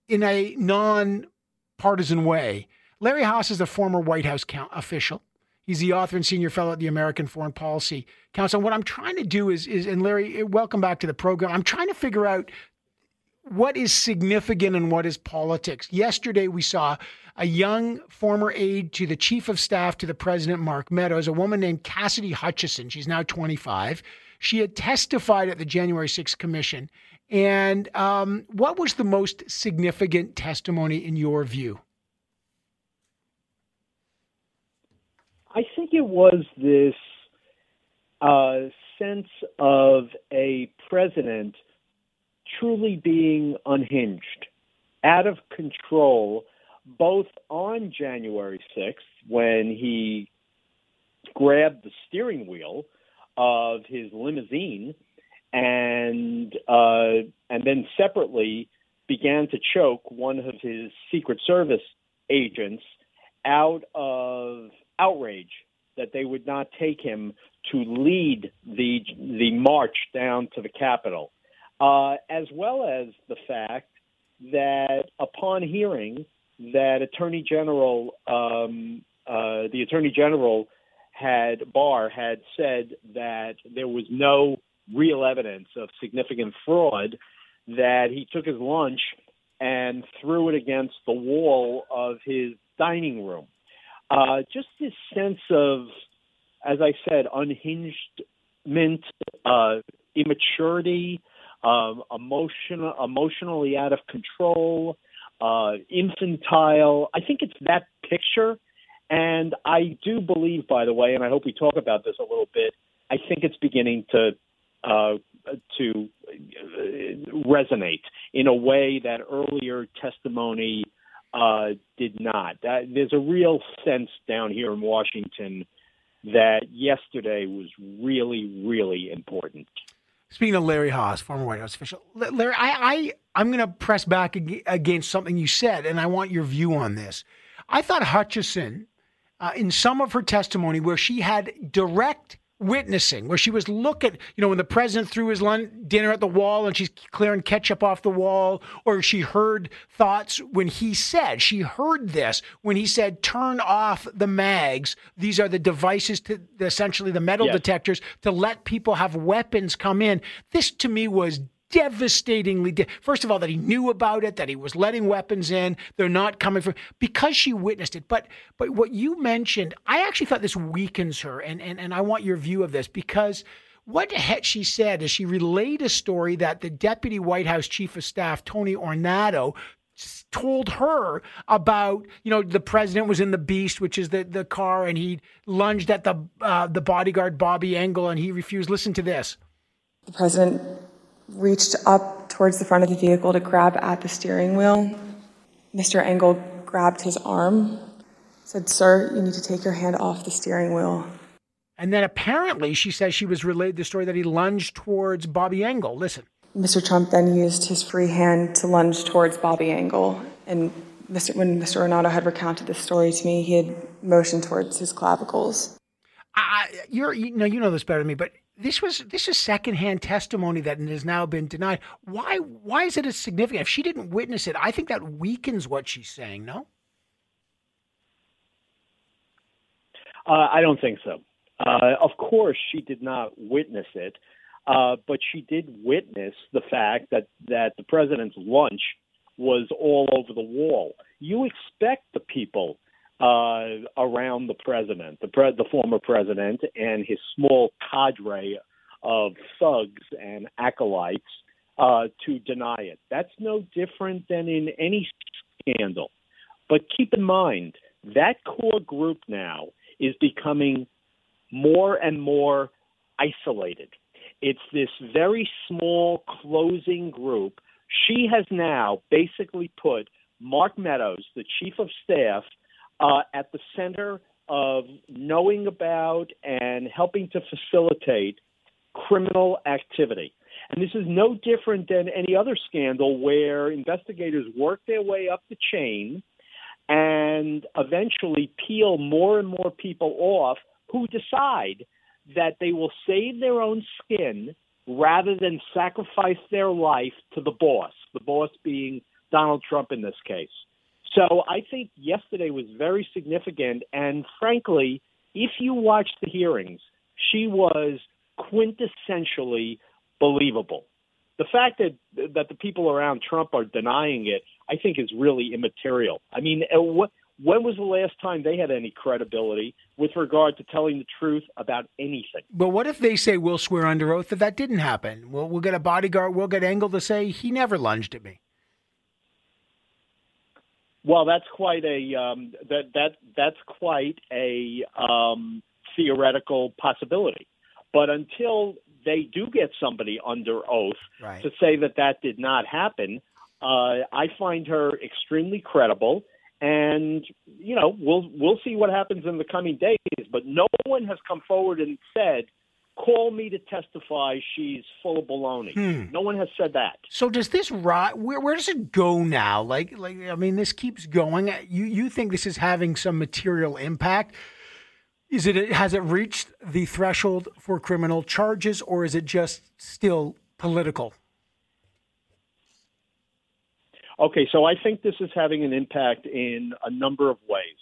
in a non-partisan way. Larry Haas is a former White House official. He's the author and senior fellow at the American Foreign Policy Council. And what I'm trying to do is, and Larry, welcome back to the program. I'm trying to figure out what is significant and what is politics. Yesterday, we saw a young former aide to the chief of staff to the president, Mark Meadows, a woman named Cassidy Hutchison. She's now 25. She had testified at the January 6th commission. And what was the most significant testimony in your view? I think it was this sense of a president truly being unhinged, out of control, both on January 6th when he grabbed the steering wheel of his limousine and then separately began to choke one of his Secret Service agents out of outrage that they would not take him to lead the march down to the Capitol, as well as the fact that upon hearing that the Attorney General Barr had said that there was no real evidence of significant fraud, that he took his lunch and threw it against the wall of his dining room. Just this sense of, as I said, unhingement, immaturity, emotionally out of control, infantile. I think it's that picture. And I do believe, by the way, and I hope we talk about this a little bit, I think it's beginning to resonate in a way that earlier testimony did not. There's a real sense down here in Washington that yesterday was really, really important. Speaking of Larry Haas, former White House official, Larry, I'm going to press back against something you said, and I want your view on this. I thought Hutchison, in some of her testimony where she had direct witnessing, where she was looking, when the president threw his dinner at the wall and she's clearing ketchup off the wall, or she heard thoughts when he said, she heard this when he said, turn off the mags. These are the devices to essentially the metal detectors to let people have weapons come in. This to me was devastatingly. First of all, that he knew about it, that he was letting weapons in. They're not coming from because she witnessed it. But what you mentioned, I actually thought this weakens her. And I want your view of this, because what she said is she relayed a story that the deputy White House chief of staff, Tony Ornato, told her about, the president was in the Beast, which is the car, and he lunged at the bodyguard, Bobby Engel, and he refused. Listen to this. The president reached up towards the front of the vehicle to grab at the steering wheel. Mr. Engel grabbed his arm, said, sir, you need to take your hand off the steering wheel. And then apparently she says she was relayed the story that he lunged towards Bobby Engel. Listen. Mr. Trump then used his free hand to lunge towards Bobby Engel. And when Mr. Ornato had recounted this story to me, he had motioned towards his clavicles. You know this better than me, but This is secondhand testimony that has now been denied. Why is it as significant? If she didn't witness it, I think that weakens what she's saying, no? I don't think so. Of course, she did not witness it, but she did witness the fact that the president's lunch was all over the wall. You expect the people around the president, the former president, and his small cadre of thugs and acolytes to deny it. That's no different than in any scandal. But keep in mind, that core group now is becoming more and more isolated. It's this very small closing group. She has now basically put Mark Meadows, the chief of staff, at the center of knowing about and helping to facilitate criminal activity. And this is no different than any other scandal where investigators work their way up the chain and eventually peel more and more people off who decide that they will save their own skin rather than sacrifice their life to the boss being Donald Trump in this case. So I think yesterday was very significant. And frankly, if you watch the hearings, she was quintessentially believable. The fact that the people around Trump are denying it, I think, is really immaterial. I mean, when was the last time they had any credibility with regard to telling the truth about anything? But what if they say, we'll swear under oath that didn't happen? We'll get a bodyguard. We'll get Engel to say he never lunged at me. Well, that's quite a theoretical possibility. But until they do get somebody under oath to say that did not happen, I find her extremely credible. And, you know, we'll see what happens in the coming days. But no one has come forward and said, call me to testify she's full of baloney. No one has said that. So does this where does it go now? Like I mean, this keeps going. You think this is having some material impact? Has it reached the threshold for criminal charges, or is it just still political? Okay, so I think this is having an impact in a number of ways.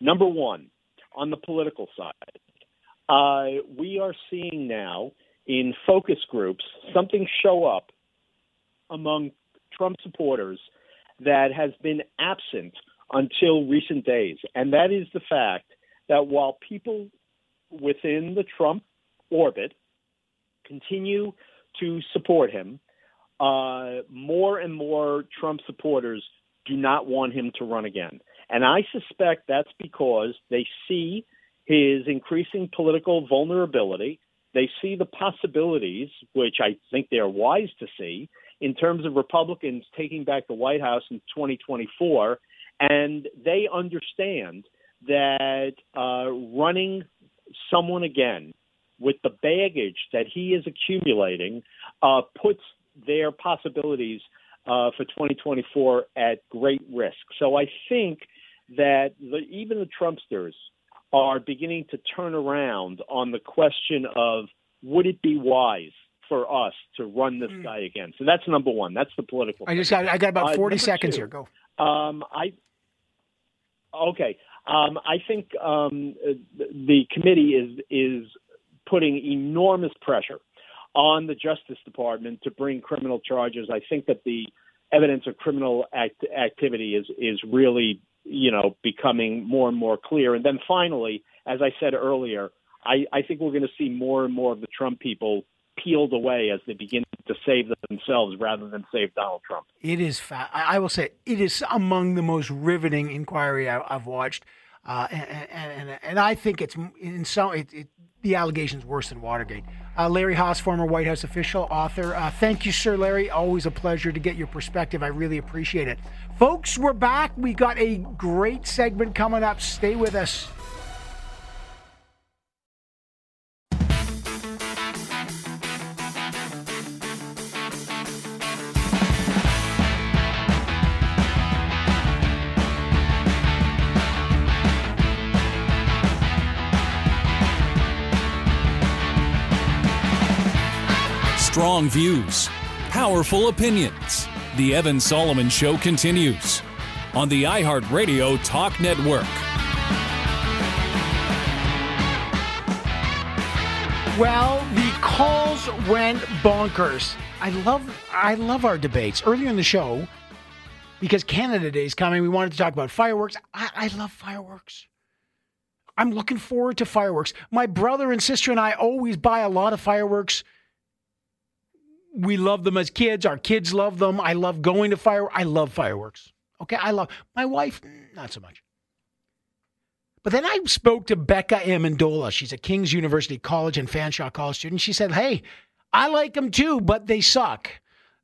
Number one, on the political side, we are seeing now in focus groups something show up among Trump supporters that has been absent until recent days, and that is the fact that while people within the Trump orbit continue to support him, more and more Trump supporters do not want him to run again. And I suspect that's because they see his increasing political vulnerability. They see the possibilities, which I think they're wise to see, in terms of Republicans taking back the White House in 2024. And they understand that running someone again with the baggage that he is accumulating puts their possibilities for 2024 at great risk. So I think that even the Trumpsters are beginning to turn around on the question of, would it be wise for us to run this guy again? So that's number one. That's the political. I got about 40 seconds here. Go. Okay. I think the committee is putting enormous pressure on the Justice Department to bring criminal charges. I think that the evidence of criminal activity is really, you know, becoming more and more clear. And then finally, as I said earlier, I think we're going to see more and more of the Trump people peeled away as they begin to save themselves rather than save Donald Trump. It is, I will say, it is among the most riveting inquiry I've watched. And I think it's in some, the allegation's worse than Watergate. Larry Haas, former White House official, author. Thank you, Sir Larry. Always a pleasure to get your perspective. I really appreciate it. Folks, we're back. We got a great segment coming up. Stay with us. Strong views, powerful opinions. The Evan Solomon Show continues on the iHeartRadio Talk Network. Well, the calls went bonkers. I love our debates. Earlier in the show, because Canada Day is coming, we wanted to talk about fireworks. I love fireworks. I'm looking forward to fireworks. My brother and sister and I always buy a lot of fireworks. We love them as kids. Our kids love them. I love going to fireworks. I love fireworks. Okay, my wife, not so much. But then I spoke to Becca Amendola. She's a King's University College and Fanshawe College student. She said, hey, I like them too, but they suck.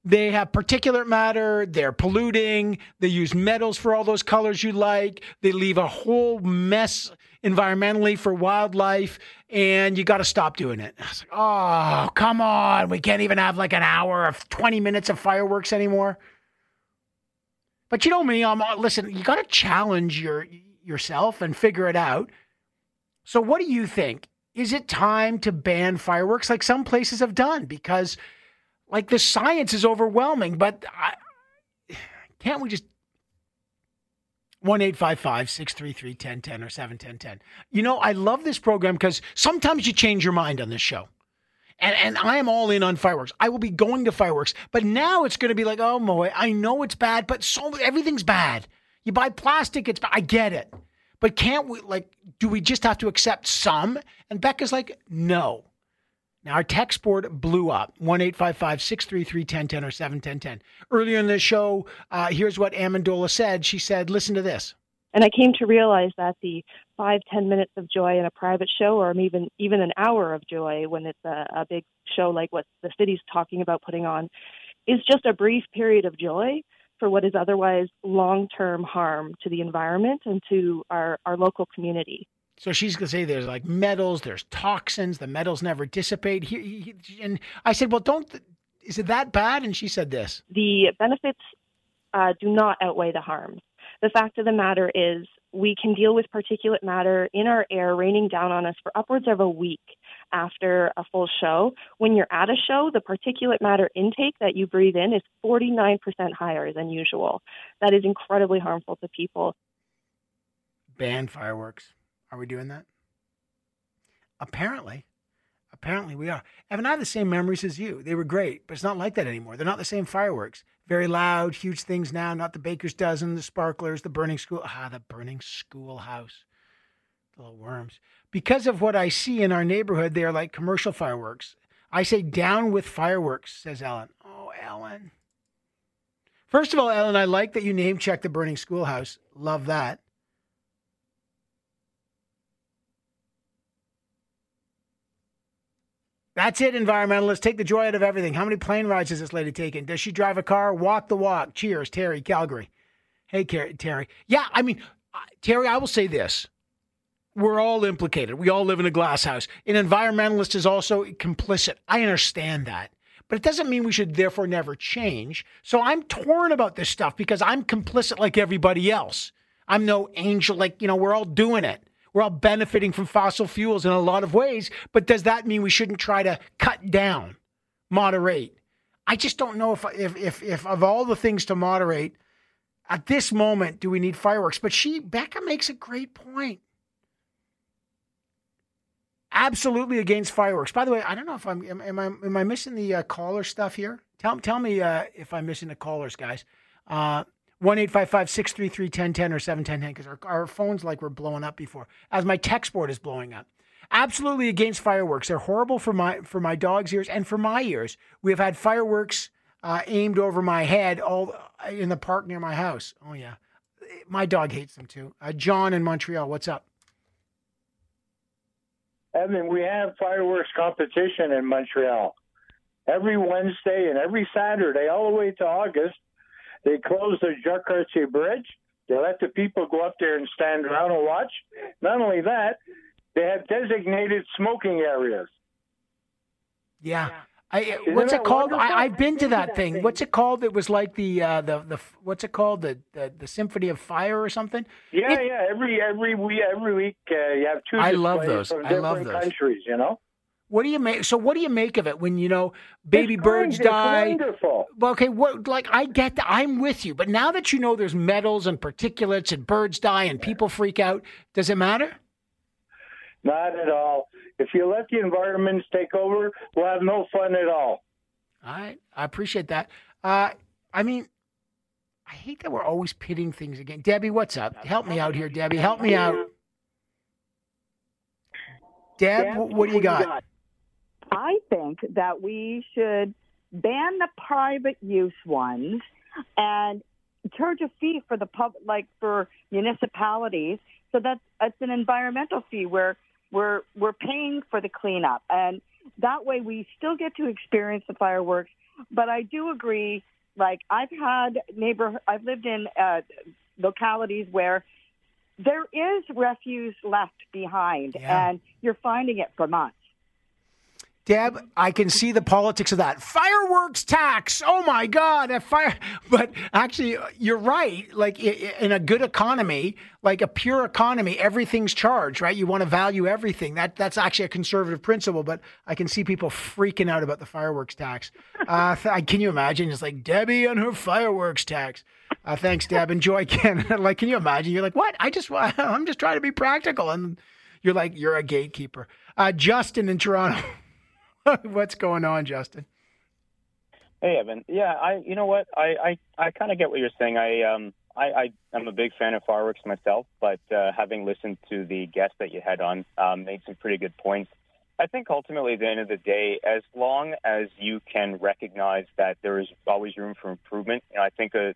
They have particulate matter. They're polluting. They use metals for all those colors you like. They leave a whole mess environmentally for wildlife, and you got to stop doing it. I was like, oh, come on. We can't even have like an hour of 20 minutes of fireworks anymore. But you know me, listen, you got to challenge yourself and figure it out. So what do you think? Is it time to ban fireworks like some places have done? Because like the science is overwhelming, but can't we just 1-855-633-1010 or 71010? You know, I love this program because sometimes you change your mind on this show. And I am all in on fireworks. I will be going to fireworks, but now it's going to be like, oh boy, I know it's bad, but everything's bad. You buy plastic, it's bad. I get it. But can't we, do we just have to accept some? And Becca's like, no. Now, our text board blew up, 1-855-633-1010 or 71010. Earlier in the show, here's what Amendola said. She said, listen to this. And I came to realize that the 5-10 minutes of joy in a private show, or even an hour of joy when it's a big show like what the city's talking about putting on, is just a brief period of joy for what is otherwise long-term harm to the environment and to our local community. So she's going to say there's like metals, there's toxins, the metals never dissipate. And I said, well, is it that bad? And she said this. The benefits do not outweigh the harms. The fact of the matter is we can deal with particulate matter in our air raining down on us for upwards of a week after a full show. When you're at a show, the particulate matter intake that you breathe in is 49% higher than usual. That is incredibly harmful to people. Ban fireworks. Are we doing that? Apparently we are. Evan, I have the same memories as you. They were great, but it's not like that anymore. They're not the same fireworks. Very loud, huge things now, not the baker's dozen, the sparklers, the burning schoolhouse, the little worms. Because of what I see in our neighborhood, they are like commercial fireworks. I say down with fireworks, says Ellen. Oh, Ellen. First of all, Ellen, I like that you name check the burning schoolhouse. Love that. That's it, environmentalists. Take the joy out of everything. How many plane rides has this lady taken? Does she drive a car? Walk the walk. Cheers, Terry, Calgary. Hey, Terry. Yeah, I mean, Terry, I will say this. We're all implicated. We all live in a glass house. An environmentalist is also complicit. I understand that. But it doesn't mean we should therefore never change. So I'm torn about this stuff because I'm complicit like everybody else. I'm no angel. We're all doing it. We're all benefiting from fossil fuels in a lot of ways, but does that mean we shouldn't try to cut down, moderate? I just don't know if of all the things to moderate, at this moment, do we need fireworks? But Becca makes a great point. Absolutely against fireworks. By the way, I don't know if am I missing the caller stuff here? Tell me if I'm missing the callers, guys. 1-855-633-1010 or 71010 because our phones were blowing up before, as my text board is blowing up. Absolutely against fireworks. They're horrible for my dog's ears and for my ears. We have had fireworks aimed over my head all in the park near my house. Oh, yeah. My dog hates them, too. John in Montreal, what's up? I mean, we have fireworks competition in Montreal every Wednesday and every Saturday all the way to August. They close the Jacques Cartier Bridge. They let the people go up there and stand around and watch. Not only that, they have designated smoking areas. Yeah. What's it called? I've been to that thing. What's it called? It was like the what's it called? The Symphony of Fire or something? Yeah, yeah. Every week you have two displays from different countries, you know? What do you make of it when, baby birds die? It's wonderful. Okay, I get that. I'm with you. But now that you know there's metals and particulates and birds die and people freak out, does it matter? Not at all. If you let the environments take over, we'll have no fun at all. I appreciate that. I mean, I hate that we're always pitting things again. Debbie, what's up? Help me out here, Debbie. Help me out. Deb, what do you got? I think that we should ban the private use ones and charge a fee for the public, like for municipalities, so that it's an environmental fee where we're paying for the cleanup, and that way we still get to experience the fireworks. But I do agree. Like I've lived in localities where there is refuse left behind, and you're finding it for months. Deb, I can see the politics of that. Fireworks tax. Oh, my God. But actually, you're right. Like, in a good economy, like a pure economy, everything's charged, right? You want to value everything. That's actually a conservative principle, but I can see people freaking out about the fireworks tax. Can you imagine? It's like Debbie and her fireworks tax. Thanks, Deb. Enjoy Canada. Like, can you imagine? You're like, what? I'm just trying to be practical. And you're like, you're a gatekeeper. Justin in Toronto. What's going on, Justin? Hey, Evan. Yeah, you know what? I kind of get what you're saying. I'm a big fan of fireworks myself, but having listened to the guest that you had on, made some pretty good points. I think ultimately, at the end of the day, as long as you can recognize that there is always room for improvement, and I think a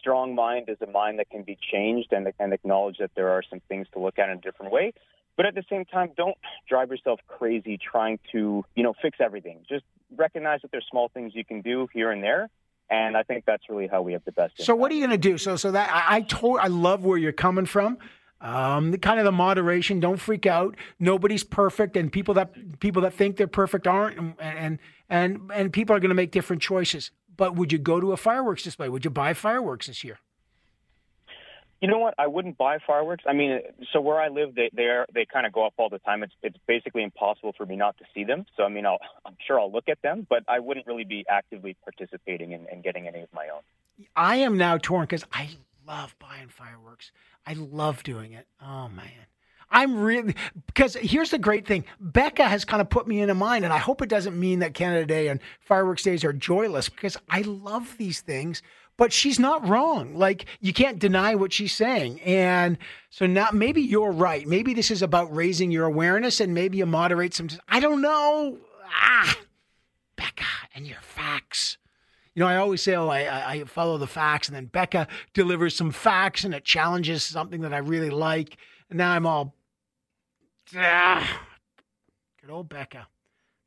strong mind is a mind that can be changed and acknowledge that there are some things to look at in a different way. But at the same time, don't drive yourself crazy trying to, fix everything. Just recognize that there's small things you can do here and there. And I think that's really how we have the best impact. So what are you going to do? So that I love where you're coming from. The moderation. Don't freak out. Nobody's perfect, and people that think they're perfect aren't. And people are going to make different choices. But would you go to a fireworks display? Would you buy fireworks this year? You know what? I wouldn't buy fireworks. I mean, so where I live, they kind of go up all the time. It's basically impossible for me not to see them. So, I mean, I'm sure I'll look at them, but I wouldn't really be actively participating in getting any of my own. I am now torn because I love buying fireworks. I love doing it. Oh, man. Because here's the great thing. Becca has kind of put me into mind, and I hope it doesn't mean that Canada Day and Fireworks Days are joyless, because I love these things. But she's not wrong. Like, you can't deny what she's saying. And so now maybe you're right. Maybe this is about raising your awareness, and maybe you moderate some. I don't know. Becca and your facts. I always say, I follow the facts. And then Becca delivers some facts, and it challenges something that I really like. And now I'm all, good old Becca.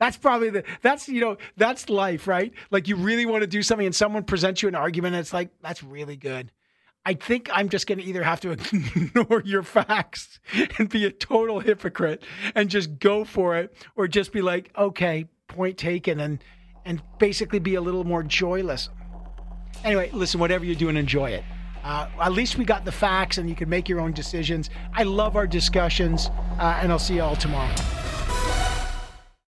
That's probably that's life, right? Like, you really want to do something and someone presents you an argument and it's like, that's really good. I think I'm just going to either have to ignore your facts and be a total hypocrite and just go for it, or just be like, okay, point taken, and basically be a little more joyless. Anyway, listen, whatever you're doing, enjoy it. At least we got the facts and you can make your own decisions. I love our discussions, and I'll see you all tomorrow.